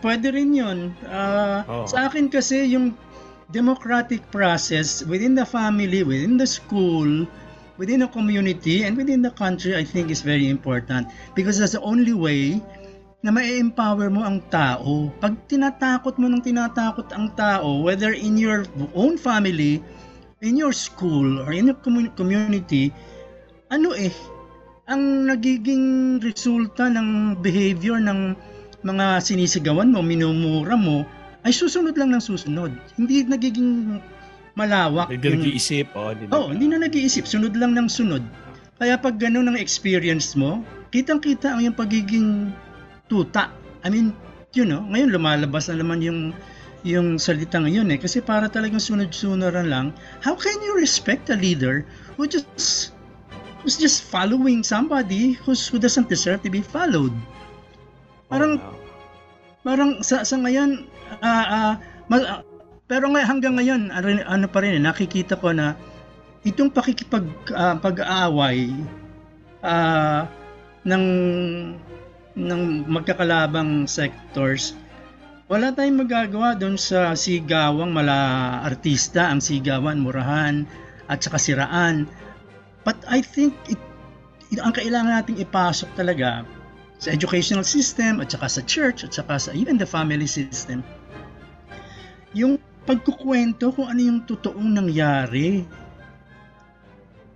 Pwede rin yun. Sa akin kasi, yung democratic process within the family, within the school, within the community, and within the country, I think is very important because that's the only way na ma-empower mo ang tao. Pag tinatakot mo ng tinatakot ang tao, whether in your own family, in your school, or in your community, ang nagiging resulta ng behavior ng mga sinisigawan mo, minumura mo, ay susunod lang ng susunod. Hindi nagiging malawak. Nag-iisip. Hindi na nag-iisip. Sunod lang ng sunod. Kaya pag ganun ang experience mo, kitang-kita ang yung pagiging tuta. I mean, ngayon lumalabas na naman yung salitang yun eh. Kasi para talagang sunod-sunuran lang. How can you respect a leader who's just following somebody who doesn't deserve to be followed? Parang sa ngayon, pero hanggang ngayon, ano pa rin, nakikita ko na itong pag-aaway ng magkakalabang sectors, wala tayong magagawa doon sa sigawang mala artista, ang sigawan, murahan, at saka siraan. But I think ang kailangan nating ipasok talaga sa educational system at saka sa church at saka sa even the family system, yung pagkukwento kung ano yung totoong nangyari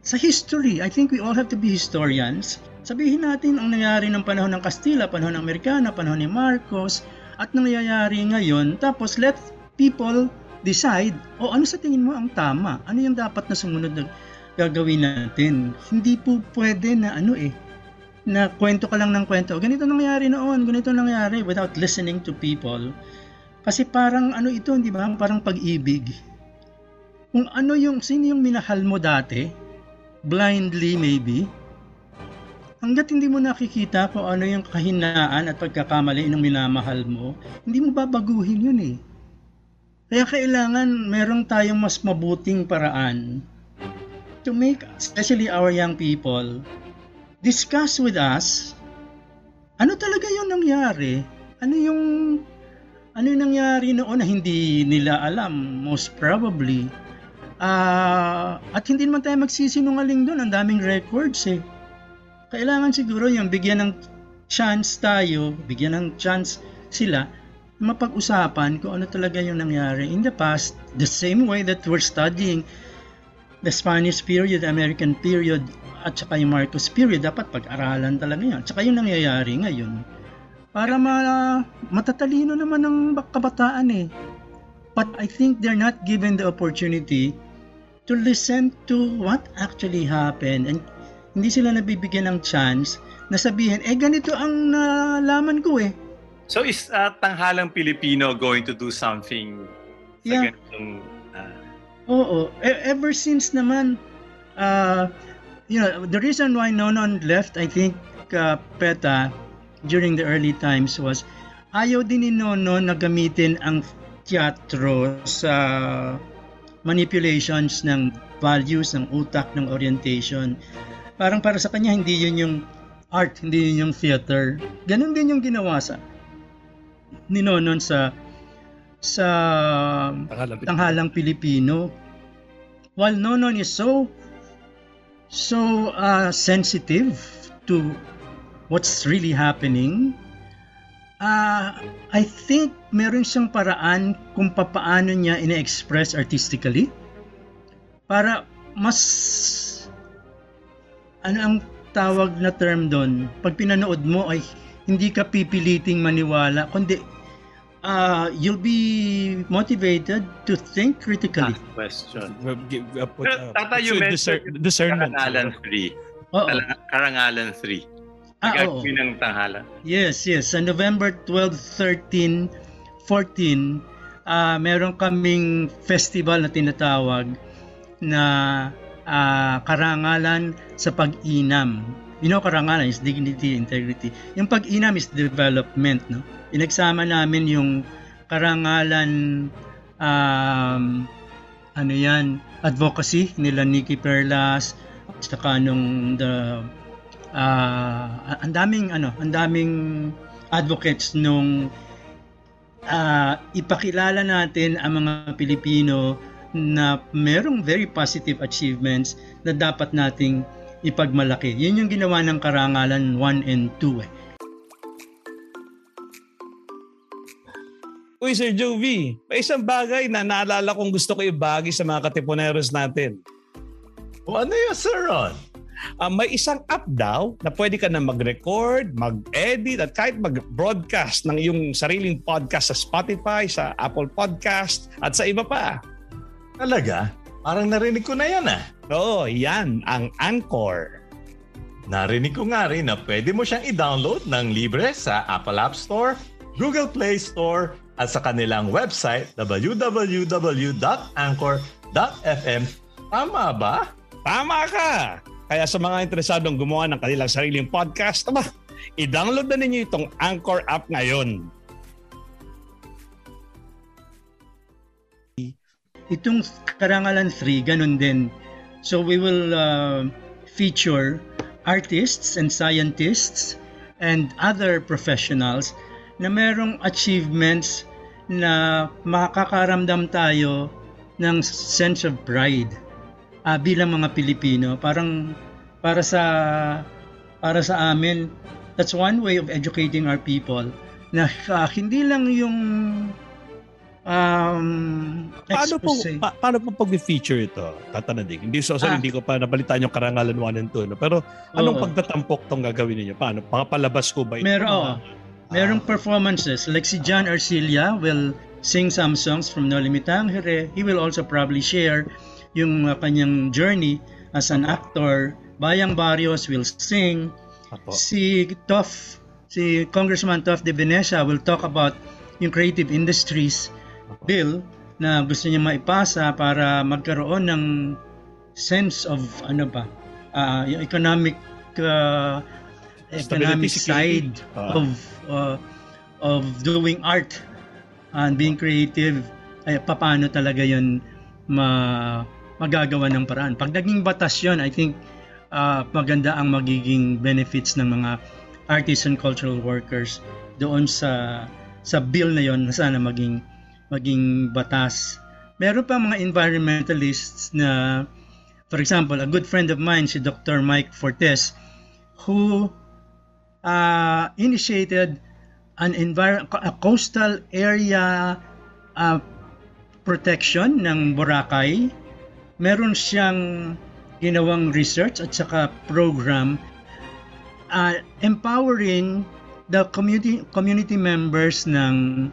sa history. I think we all have to be historians. Sabihin natin ang nangyari ng panahon ng Kastila, panahon ng Amerikana, panahon ni Marcos, at nangyayari ngayon. Tapos let people decide, ano sa tingin mo ang tama? Ano yung dapat na sumunod na gagawin natin? Hindi po pwede na na kwento ka lang ng kwento. Ganito nangyari noon, ganito nangyari, without listening to people. Kasi parang ito, di ba? Parang pag-ibig. Kung sino yung minahal mo dati, blindly maybe, hanggat hindi mo nakikita kung ano yung kahinaan at pagkakamali ng minamahal mo, hindi mo babaguhin yun eh. Kaya kailangan meron tayong mas mabuting paraan to make, especially our young people, discuss with us, ano talaga yung nangyari? Ano yung nangyari noon na hindi nila alam, most probably. At hindi naman tayo magsisinungaling doon, ang daming records eh. Kailangan siguro yung bigyan ng chance sila, mapag-usapan kung ano talaga yung nangyari in the past, the same way that we're studying the Spanish period, the American period, at saka yung Marcos period. Dapat pag-aralan talaga yun. At saka yung nangyayari ngayon. Para matatalino naman ng kabataan eh. But I think they're not given the opportunity to listen to what actually happened. And hindi sila nabibigyan ng chance na sabihin, ganito ang nalaman ko eh. So is Tanghalang Pilipino going to do something sa ganitong... Oo. Ever since naman... the reason why Nonon left, I think, PETA during the early times was ayaw din ni Nonon na gamitin ang teatro sa manipulations ng values, ng utak, ng orientation. Parang para sa kanya, hindi yun yung art, hindi yun yung theater. Ganun din yung ginawa sa ni Nonon sa Tanghalang Pilipino. While Nonon is so sensitive to what's really happening, I think meron siyang paraan kung paano niya ina-express artistically para mas, ano ang tawag na term doon, pag pinanood mo ay hindi ka pipiliting maniwala, kundi you'll be motivated to think critically. Last question. Tata, you mentioned Karangalan 3. Karangalan 3. Ng Tanghalan. Yes. Sa November 12, 13, 14, meron kaming festival na tinatawag na Karangalan sa Pag-inam. You know, karangalan is dignity, integrity. Yung pag-inam is development, no? Inagsama namin yung karangalan advocacy nila Nikki Perlas at saka nung ang daming advocates nung ipakilala natin ang mga Pilipino na merong very positive achievements na dapat nating ipagmalaki. Yun yung ginawa ng Karangalan 1 and 2. Uy, Sir Jovi, may isang bagay na naalala kong gusto ko ibagi sa mga Katipuneros natin. O ano yun, Sir Ron? May isang app daw na pwede ka na mag-record, mag-edit at kahit mag-broadcast ng iyong sariling podcast sa Spotify, sa Apple Podcast at sa iba pa. Talaga? Parang narinig ko na yan. Oo, yan ang Anchor. Narinig ko nga rin na pwede mo siyang i-download ng libre sa Apple App Store, Google Play Store at sa kanilang website www.anchor.fm. Tama ba? Tama ka! Kaya sa mga interesadong gumawa ng kanilang sariling podcast, i-download na ninyo itong Anchor app ngayon. Itong Karangalan 3, ganun din. So we will feature artists and scientists and other professionals na merong achievements na makakaramdam tayo ng sense of pride. Bilang mga Pilipino, para sa amin, that's one way of educating our people na hindi lang yung expose. Paano po pag-feature ito? Tatanading. Hindi ko pa nabalitaan yung Karangalan 1 and 2. No? Pero anong pagtatampok tong gagawin niyo? Paano? Pangapalabas ko ba ito? Merong performances. Like si John Arcilla will sing some songs from No Limit Tangere. He will also probably share yung kanyang journey as an actor. Bayang Barrios will sing. Apo. Si Congressman Toff de Venecia will talk about yung creative industries bill na gusto niya maipasa para magkaroon ng sense of yung economic side of doing art and being creative. Ay paano talaga yun magagawa ng paraan. Pag naging batas yun, I think maganda ang magiging benefits ng mga artists and cultural workers doon sa bill na yun na sana maging batas. Meron pa mga environmentalists na, for example, a good friend of mine, si Dr. Mike Fortes, who initiated a coastal area protection ng Boracay. Meron siyang ginawang research at saka program empowering the community members ng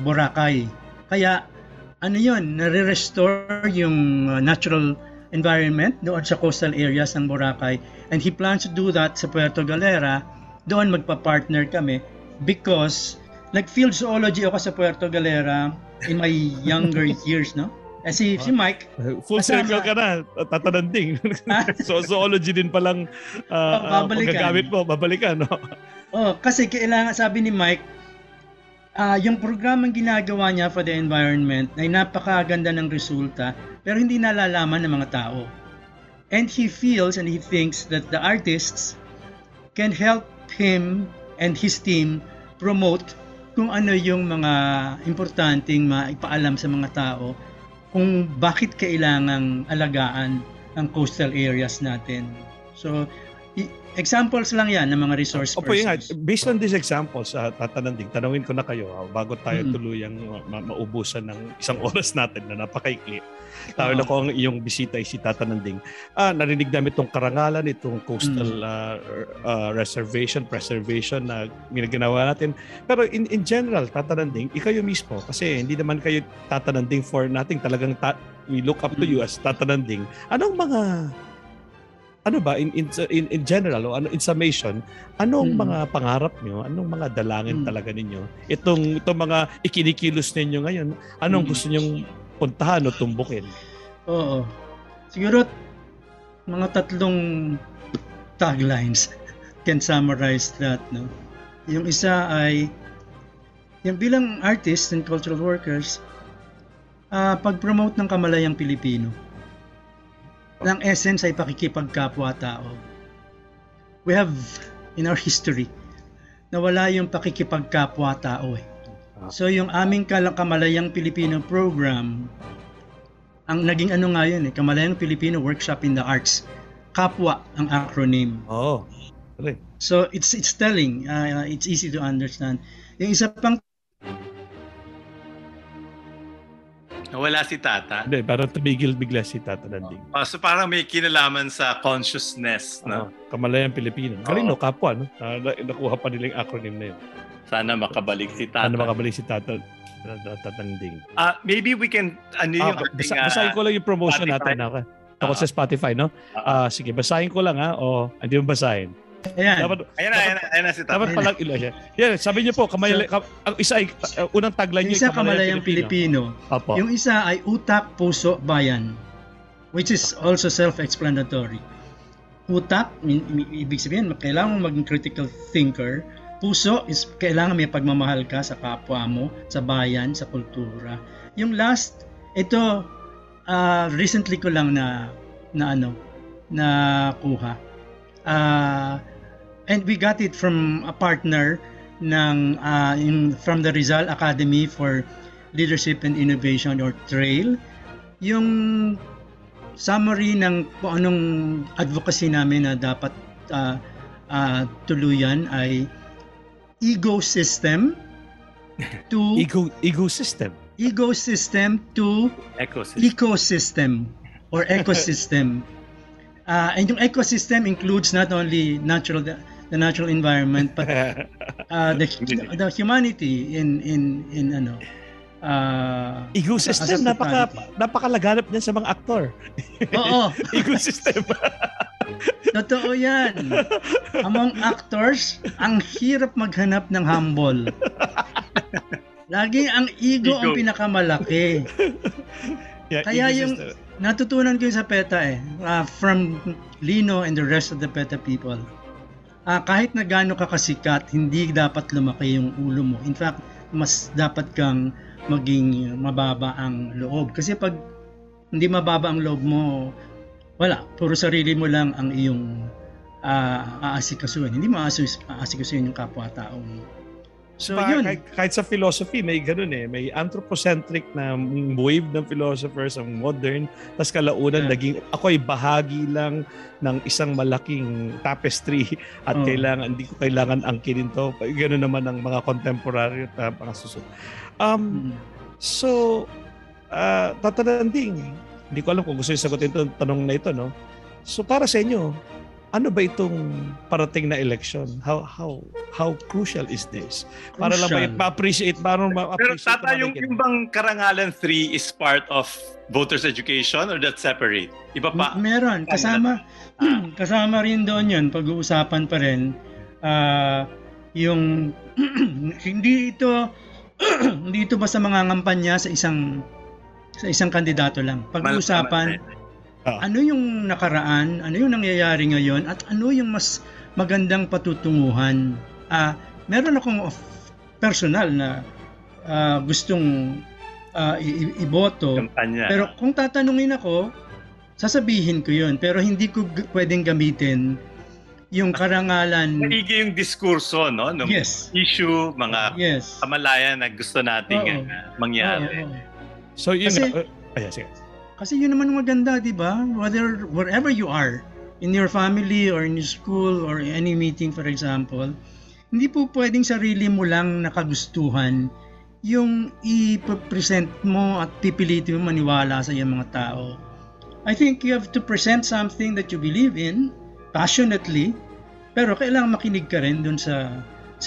Boracay. Kaya nare-restore yung natural environment doon sa coastal areas ng Boracay, and he plans to do that sa Puerto Galera. Doon magpa-partner kami because nag-field zoology ako sa Puerto Galera in my younger years, no? Kasi si Mike, full circle ka na, tatananding. So zoology din palang pag gagamit mo, babalikan, no? Kasi kailangan, sabi ni Mike, yung programang ginagawa niya for the environment ay napakaganda ng resulta pero hindi nalalaman ng mga tao. And he feels and he thinks that the artists can help him and his team promote kung ano yung mga importanteng maipaalam sa mga tao kung bakit kailangang alagaan ang coastal areas natin. So, examples lang yan ng mga resource persons. Opo, based on these examples, tanawin ko na kayo bago tayo tuluyang maubusan ng isang oras natin na napakaikli. Tawin ako ang iyong bisita ay si Tata Nanding. Narinig namin itong karangalan, itong coastal preservation na ginagawa natin. Pero in general, Tata Nanding, ikayo mismo, kasi hindi naman kayo Tata Nanding for nothing. Talagang we look up to you as Tata Nanding. Anong mga... Ano ba in general o in summation, anong mga pangarap niyo, anong mga dalangin talaga ninyo? Itong mga ikinikilos ninyo ngayon, anong gusto niyong puntahan o tumbukin? Oo. Siguro mga tatlong taglines can summarize that, no. Yung isa ay yung bilang artists and cultural workers, pag-promote ng kamalayang Pilipino. Ang essence ay pakikipagkapwa-tao. We have in our history nawala yung pakikipagkapwa-tao eh. So yung aming Kamalayang Pilipino program, ang naging ano nga yun eh, Kamalayang Pilipino Workshop in the Arts. Kapwa ang acronym. Oh. Okay. So it's telling, it's easy to understand. Yung isa pang wala si Tata. Hindi, parang tumigil bigla si Tata Nanding. So parang may kinalaman sa consciousness. No? Kamalayang Pilipino. Kalino, kapwa. No? Nakuha pa nila yung acronym na yun. Sana makabalik si Tata. Sana makabalik si Tata Nanding. Maybe we can... Ano yung basahin ko lang yung promotion Spotify natin. Takot sa Spotify, no? Sige, basahin ko lang ha. O, hindi mo basahin. Ayan na si Tata. Dapat palang ilo siya. Yan, sabi niyo po, unang tagline niyo ay Kamalayang Pilipino. Yung isa ay Utak, Puso, Bayan, which is also self-explanatory. Utak, ibig sabihin, kailangan maging critical thinker. Puso is kailangan may pagmamahal ka sa kapwa mo, sa bayan, sa kultura. Yung last, ito, recently ko lang nakuha. And we got it from a partner from the Rizal Academy for Leadership and Innovation or TRAIL. Yung summary ng kung anong advocacy namin na dapat tuluyan ay ecosystem to ecosystem to ecosystem or ecosystem. And yung ecosystem includes not only the natural environment, but the humanity ecosystem, napakalaganap niyan sa mga aktor. Oo. Ecosystem. Totoo yan. Among actors, ang hirap maghanap ng humble. Laging ang ego ang pinakamalaki. Yeah, kaya yung natutunan ko yung sa PETA from Lino and the rest of the PETA people. Kahit na gaano ka kasikat, hindi dapat lumaki yung ulo mo. In fact, mas dapat kang maging mababa ang loob. Kasi pag hindi mababa ang loob mo, wala. Puro sarili mo lang ang iyong aasikasuhin. Hindi mo aasikasuhin yung kapwa-tao mo. So yun. Kahit sa philosophy, may ganun eh. May anthropocentric na wave ng philosophers, ang modern. Tapos kalaunan, naging ako ay bahagi lang ng isang malaking tapestry at hindi ko kailangan angkinin to. Ganun naman ang mga contemporary at mga susunod. So, Tata Nanding, hindi ko alam kung gusto niyo sagutin itong tanong na ito, no? So, para sa inyo, ano ba itong parating na election? How crucial is this? Para lang ma-appreciate. Pero Tata, yung bang karangalan 3 is part of voters' education or that's separate? Iba pa? Meron. Kasama rin doon yun. Pag-uusapan pa rin. Yung hindi ito basta mangangampanya sa isang kandidato lang. Pag-uusapan ano yung nakaraan, ano yung nangyayari ngayon, at ano yung mas magandang patutunguhan. Meron akong personal na gustong iboto. Kampanya. Pero kung tatanungin ako, sasabihin ko yun. Pero hindi ko pwedeng gamitin yung karangalan. Maigi yung diskurso, no? Nung yes. Issue, mga yes. kamalayan na gusto nating mangyari. Oo. So, yun know, kasi yun naman maganda, di ba? Whether, wherever you are, in your family or in your school or any meeting, for example, hindi po pwedeng sarili mo lang nakagustuhan yung i-present mo at pipilitin mo maniwala sa yung mga tao. I think you have to present something that you believe in passionately, pero kailangan makinig ka rin dun sa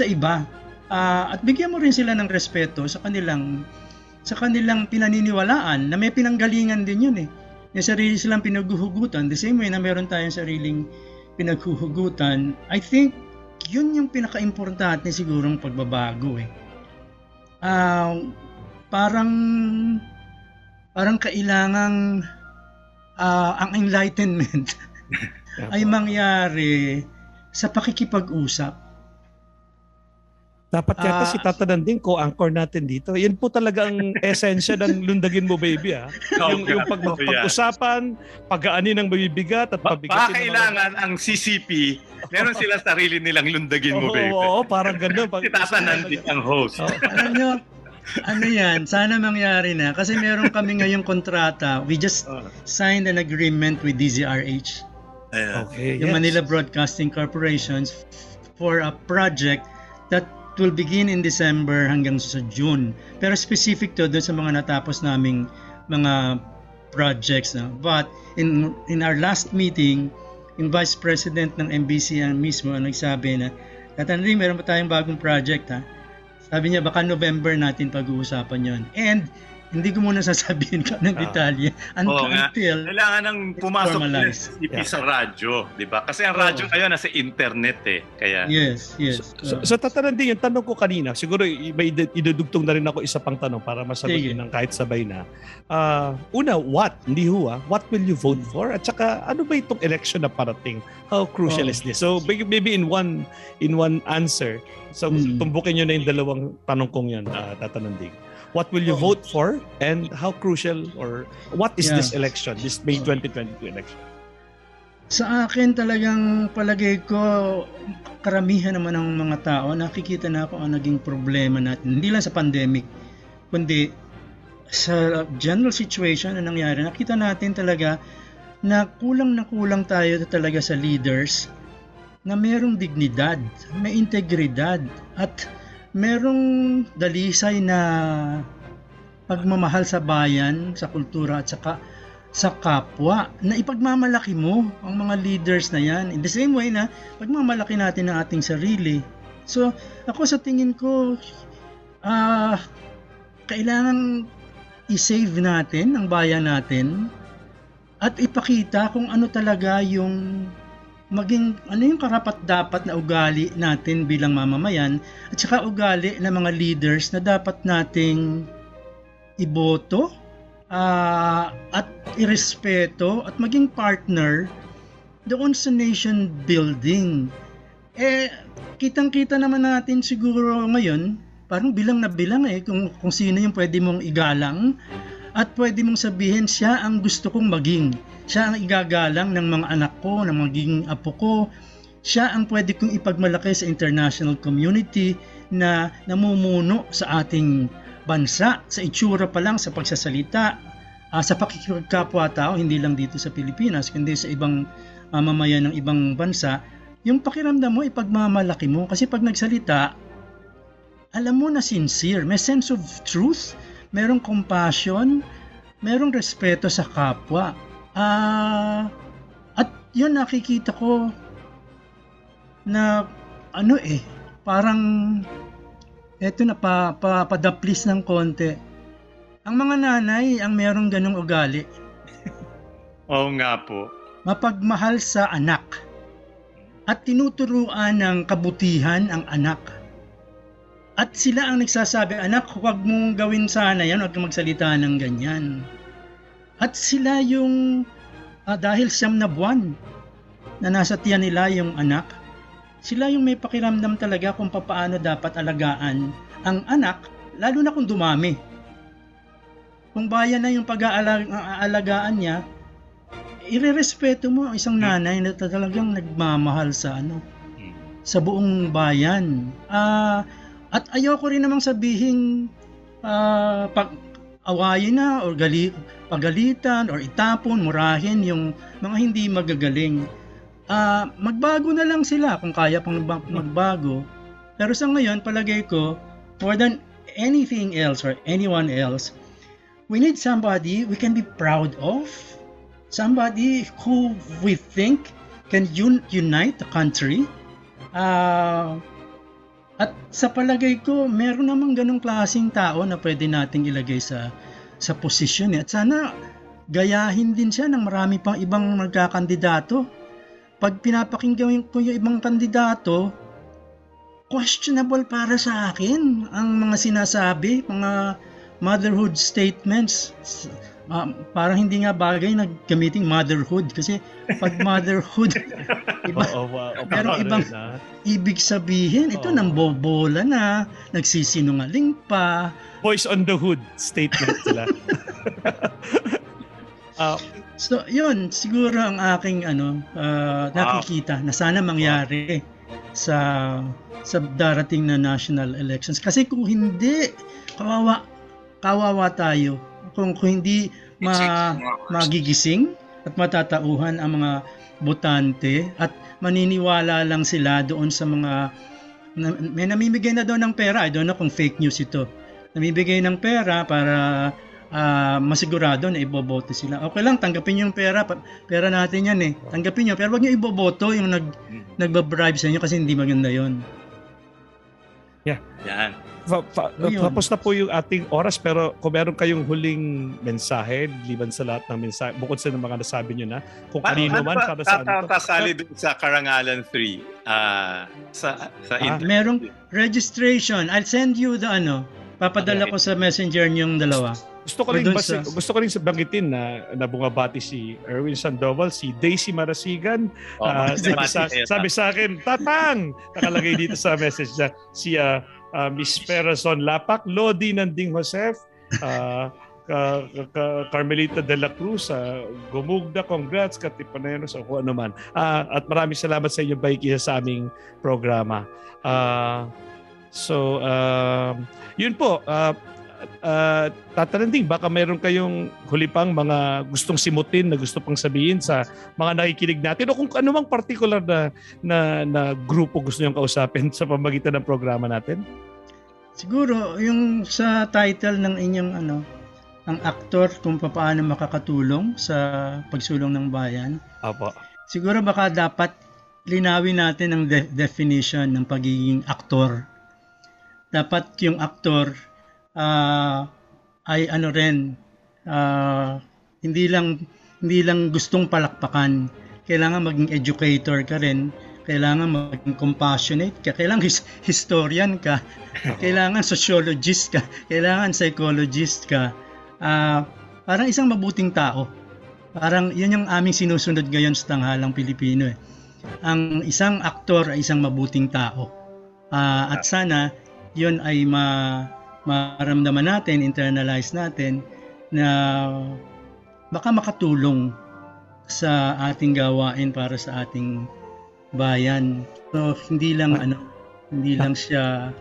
iba. At bigyan mo rin sila ng respeto sa kanilang pinaniniwalaan na may pinanggalingan din yun eh. Yung sarili silang pinaghuhugutan, the same way na meron tayong sariling pinaghuhugutan. I think yun yung pinaka-importante sigurong pagbabago eh. Parang kailangang ang enlightenment ay mangyari sa pakikipag-usap. Dapat yata si Tata Nanding co-anchor natin dito. Yan po talaga ang esensya ng Lundagin Mo Beybeh. Yung pag-usapan, pag-aanin ng mabibigat at pabigatin. Kailangan ang CCP, meron sila sarili nilang Lundagin Mo Beybeh. Oo, parang gano'n. Si Tata Nanding ang host. Alam nyo, ano yan, sana mangyari na. Kasi meron kami ngayong kontrata. We just signed an agreement with DZRH. Okay, yung Manila Broadcasting Corporation for a project that will begin in December hanggang sa June. Pero specific to doon sa mga natapos naming mga projects. No? But in our last meeting, yung Vice President ng MBC mismo ang nagsabi na, Tatandring, meron pa tayong bagong project ha. Sabi niya, baka November natin pag-uusapan yon. And hindi ko muna sasabihin ka ng detalye until kailangan nang pumasok sa radyo, di ba? Kasi ang radyo ngayon nasa internet eh. Kaya So tatanungin din yung tanong ko kanina. Siguro may idudugtong na rin ako isa pang tanong para masagot ng kahit sabay na. Una, what? Hindi ho ah. What will you vote for? At saka ano ba itong election na parating? How crucial is this? So maybe in one answer. So tumbukin niyo na yung dalawang tanong kong yan, tatanungin. What will you vote for and how crucial or what is this election, this May 2022 election? Sa akin talagang palagay ko, karamihan naman ng mga tao, nakikita na ako ang naging problema natin. Hindi lang sa pandemic, kundi sa general situation na nangyari. Nakita natin talaga na kulang tayo talaga sa leaders na merong dignidad, may integridad at merong dalisay na pagmamahal sa bayan, sa kultura at saka sa kapwa na ipagmamalaki mo ang mga leaders na yan. In the same way na pagmamalaki natin ang ating sarili. So ako sa tingin ko, kailangan i-save natin ang bayan natin at ipakita kung ano talaga yung maging karapat-dapat na ugali natin bilang mamamayan at saka ugali ng mga leaders na dapat nating iboto at irespeto at maging partner doon sa nation building. Kitang-kita naman natin siguro ngayon, parang bilang na bilang kung sino yung pwede mong igalang at pwede mong sabihin siya ang gusto kong maging. Siya ang igagalang ng mga anak ko, ng magiging apo ko. Siya ang pwede kong ipagmalaki sa international community na namumuno sa ating bansa, sa itsura pa lang, sa pagsasalita, sa pakikipagkapwa-tao, hindi lang dito sa Pilipinas, kundi sa ibang mamayan ng ibang bansa. Yung pakiramdam mo, ipagmamalaki mo. Kasi pag nagsalita, alam mo na sincere, may sense of truth, merong compassion, merong respeto sa kapwa. At yun nakikita ko na parang eto na padaplis ng konti. Ang mga nanay ang merong ganong ugali. Oo nga po. Mapagmahal sa anak. At tinuturuan ng kabutihan ang anak. At sila ang nagsasabi, anak, huwag mong gawin sana yan, huwag kang magsalita ng ganyan. At sila yung, dahil 9 na buwan na nasa tiyan nila yung anak, sila yung may pakiramdam talaga kung paano dapat alagaan ang anak lalo na kung dumami. Kung bayan na yung pag-aalagaan niya, irerespeto mo ang isang nanay na talagang nagmamahal sa ano, sa buong bayan. At ayoko rin namang sabihin pag-awayin na o pagalitan or itapon, murahin yung mga hindi magagaling. Magbago na lang sila kung kaya pang magbago. Pero sa ngayon, palagay ko, more than anything else or anyone else, we need somebody we can be proud of. Somebody who we think can unite the country. At sa palagay ko, meron namang ganong klaseng tao na pwede nating ilagay sa posisyon. At sana gayahin din siya ng marami pang ibang magkakandidato. Pag pinapakinggan ko yung ibang kandidato, questionable para sa akin ang mga sinasabi, mga motherhood statements. Parang hindi nga bagay na gamitin motherhood kasi pag motherhood iba, pero ibang ibig sabihin ito nang bobola na, nagsisinungaling pa. Voice on the hood statement sila. So yun siguro ang aking nakikita na sana mangyari sa darating na national elections, kasi kung hindi, kawawa tayo kung hindi magigising at matatauhan ang mga botante at maniniwala lang sila doon sa mga may namimigay na daw ng pera. I don't know kung fake news ito, namimigay ng pera para masigurado na iboboto sila. Okay lang, tanggapin yung pera. Pera natin yan eh. Tanggapin nyo. Pero wag nyo iboboto yung nagbabribe sa inyo kasi hindi maganda yun. Yeah. Yan. Tapos na po yung ating oras, pero kung meron kayong huling mensahe, liban sa lahat ng mensahe, bukod sa mga nasabi nyo na, kung kanino man, para sa ano. Kasali doon sa Karangalan 3. Sa internet. Merong registration. I'll send you the ano. Papadala ko sa messenger niyong dalawa. Gusto ko rin banggitin na bumabati si Erwin Sandoval, si Daisy Marasigan. Sabi sa akin, Tatang! Nakalagay dito sa message na si Miss Ferrazon Lapak, Lodi Nanding Josef, Carmelita de la Cruz, Gumugda, congrats, Katipuneros, o kung ano man. At maraming salamat sa inyong pakikinig sa aming programa. So, yun po. Tataranding, baka mayroon kayong huli pang mga gustong simutin na gusto pang sabihin sa mga nakikinig natin o kung anumang particular na grupo gusto niyong kausapin sa pamagitan ng programa natin? Siguro, yung sa title ng inyong ang aktor kung paano makakatulong sa pagsulong ng bayan. Apo. Siguro baka dapat linawin natin ang definition ng pagiging aktor. Dapat yung aktor ay hindi lang gustong palakpakan. Kailangan maging educator ka rin, kailangan maging compassionate ka, kailangan historian ka, kailangan sociologist ka, kailangan psychologist ka. Parang isang mabuting tao. Parang yun yung aming sinusunod ngayon sa Tanghalang Pilipino eh. Ang isang aktor ay isang mabuting tao. At sana yun ay maramdaman natin, internalize natin na baka makatulong sa ating gawain para sa ating bayan. So hindi lang siya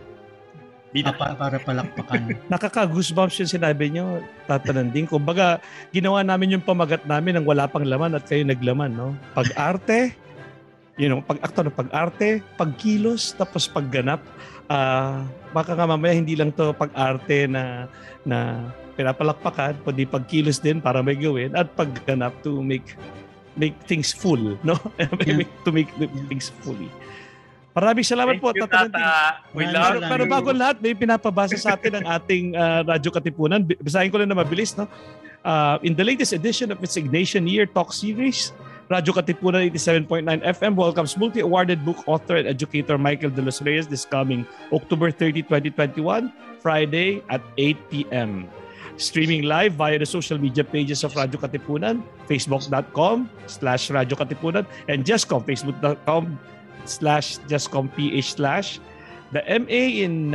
para palakpakan. Nakaka-goosebumps yung sinabi nyo, Tatananding. Kumbaga, ginawa namin yung pamagat namin ng wala pang laman at kayo naglaman, no? Pag-arte, pag-aktor ng pag-arte, pagkilos, tapos pagganap. Baka nga mamaya hindi lang to pag-arte na pinapalakpakan, kundi pagkilos din para may gawin at pagganap to make things full, no? to make things fully. Maraming salamat po. Pero bago lahat, may pinapabasa sa atin ang ating Radyo Katipunan. Basahin ko lang na mabilis, no? In the latest edition of its Ignatian Year Talk Series, Radyo Katipunan 87.9 FM welcomes multi-awarded book author and educator Michael de los Reyes this coming October 30, 2021, Friday at 8 p.m. Streaming live via the social media pages of Radyo Katipunan, facebook.com/Radyo Katipunan, and Jescom, facebook.com/JescomPH/ The MA in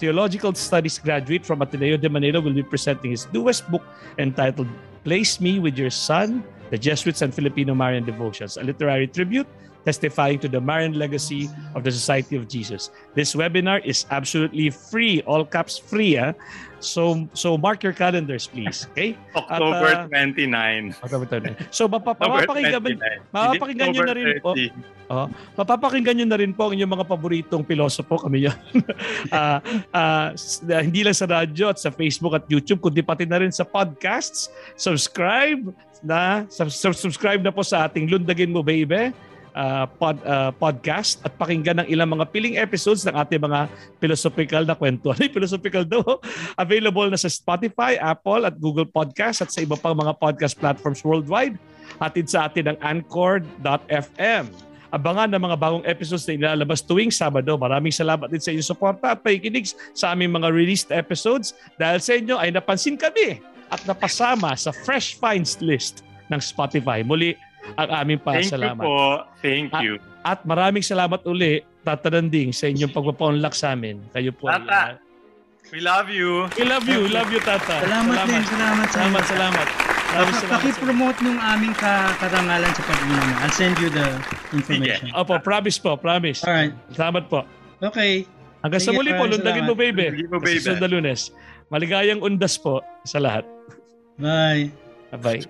Theological Studies graduate from Ateneo de Manila will be presenting his newest book entitled Place Me With Your Son, The Jesuits and Filipino Marian Devotions, a literary tribute testifying to the Marian legacy of the Society of Jesus. This webinar is absolutely free, all caps free. Ah. So mark your calendars, please. Okay? October 29. October 29. So mapapakinggan nyo na rin po. Mapapakinggan nyo na rin po ang inyong mga paboritong pilosopo kami yan. Hindi lang sa radyo at sa Facebook at YouTube, kundi pati na rin sa podcasts. Subscribe na po sa ating Lundagin Mo Beybeh podcast at pakinggan ng ilang mga piling episodes ng ating mga philosophical na kwento. Ay, philosophical daw. Available na sa Spotify, Apple at Google Podcasts at sa iba pang mga podcast platforms worldwide. Hatid sa atin ng Anchor.fm. Abangan ng mga bagong episodes na ilalabas tuwing Sabado. Maraming salamat din sa inyong suporta at pakikinig sa aming mga released episodes. Dahil sa inyo ay napansin kami at napasama sa Fresh Finds list ng Spotify. Muli, ang aming pasasalamat. Thank you po. Thank you. At maraming salamat uli, Tata Nanding, sa inyong pagpapaunlak sa amin. Kayo po. Tata, we love you. We love you. Love you, Tata. Salamat. Pakipromote nung aming karangalan sa pag-inom. I'll send you the information. Yeah. Opo, promise po. Promise. All right. Salamat po. Okay. Hanggang sa muli po. Lundagin mo, baby. Sa susunod na Lunes. Maligayang undas po sa lahat. Bye. Bye-bye.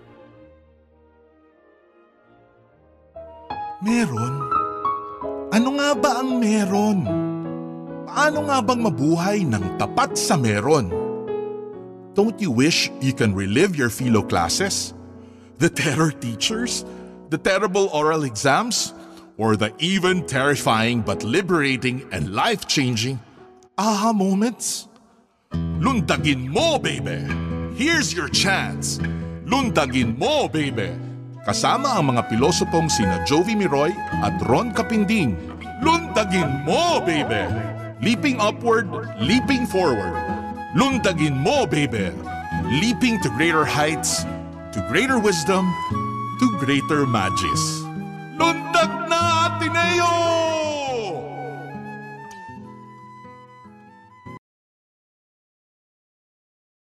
Meron? Ano nga ba ang meron? Paano nga bang mabuhay ng tapat sa meron? Don't you wish you can relive your philo classes? The terror teachers? The terrible oral exams? Or the even terrifying but liberating and life-changing aha moments? Lundagin mo, baby! Here's your chance! Lundagin mo, baby! Kasama ang mga pilosopong sina Jovi Miroy at Ron Capinding. Lundagin mo, baby! Leaping upward, leaping forward. Lundagin mo, baby! Leaping to greater heights, to greater wisdom, to greater magis. Lundag na, Ateneo!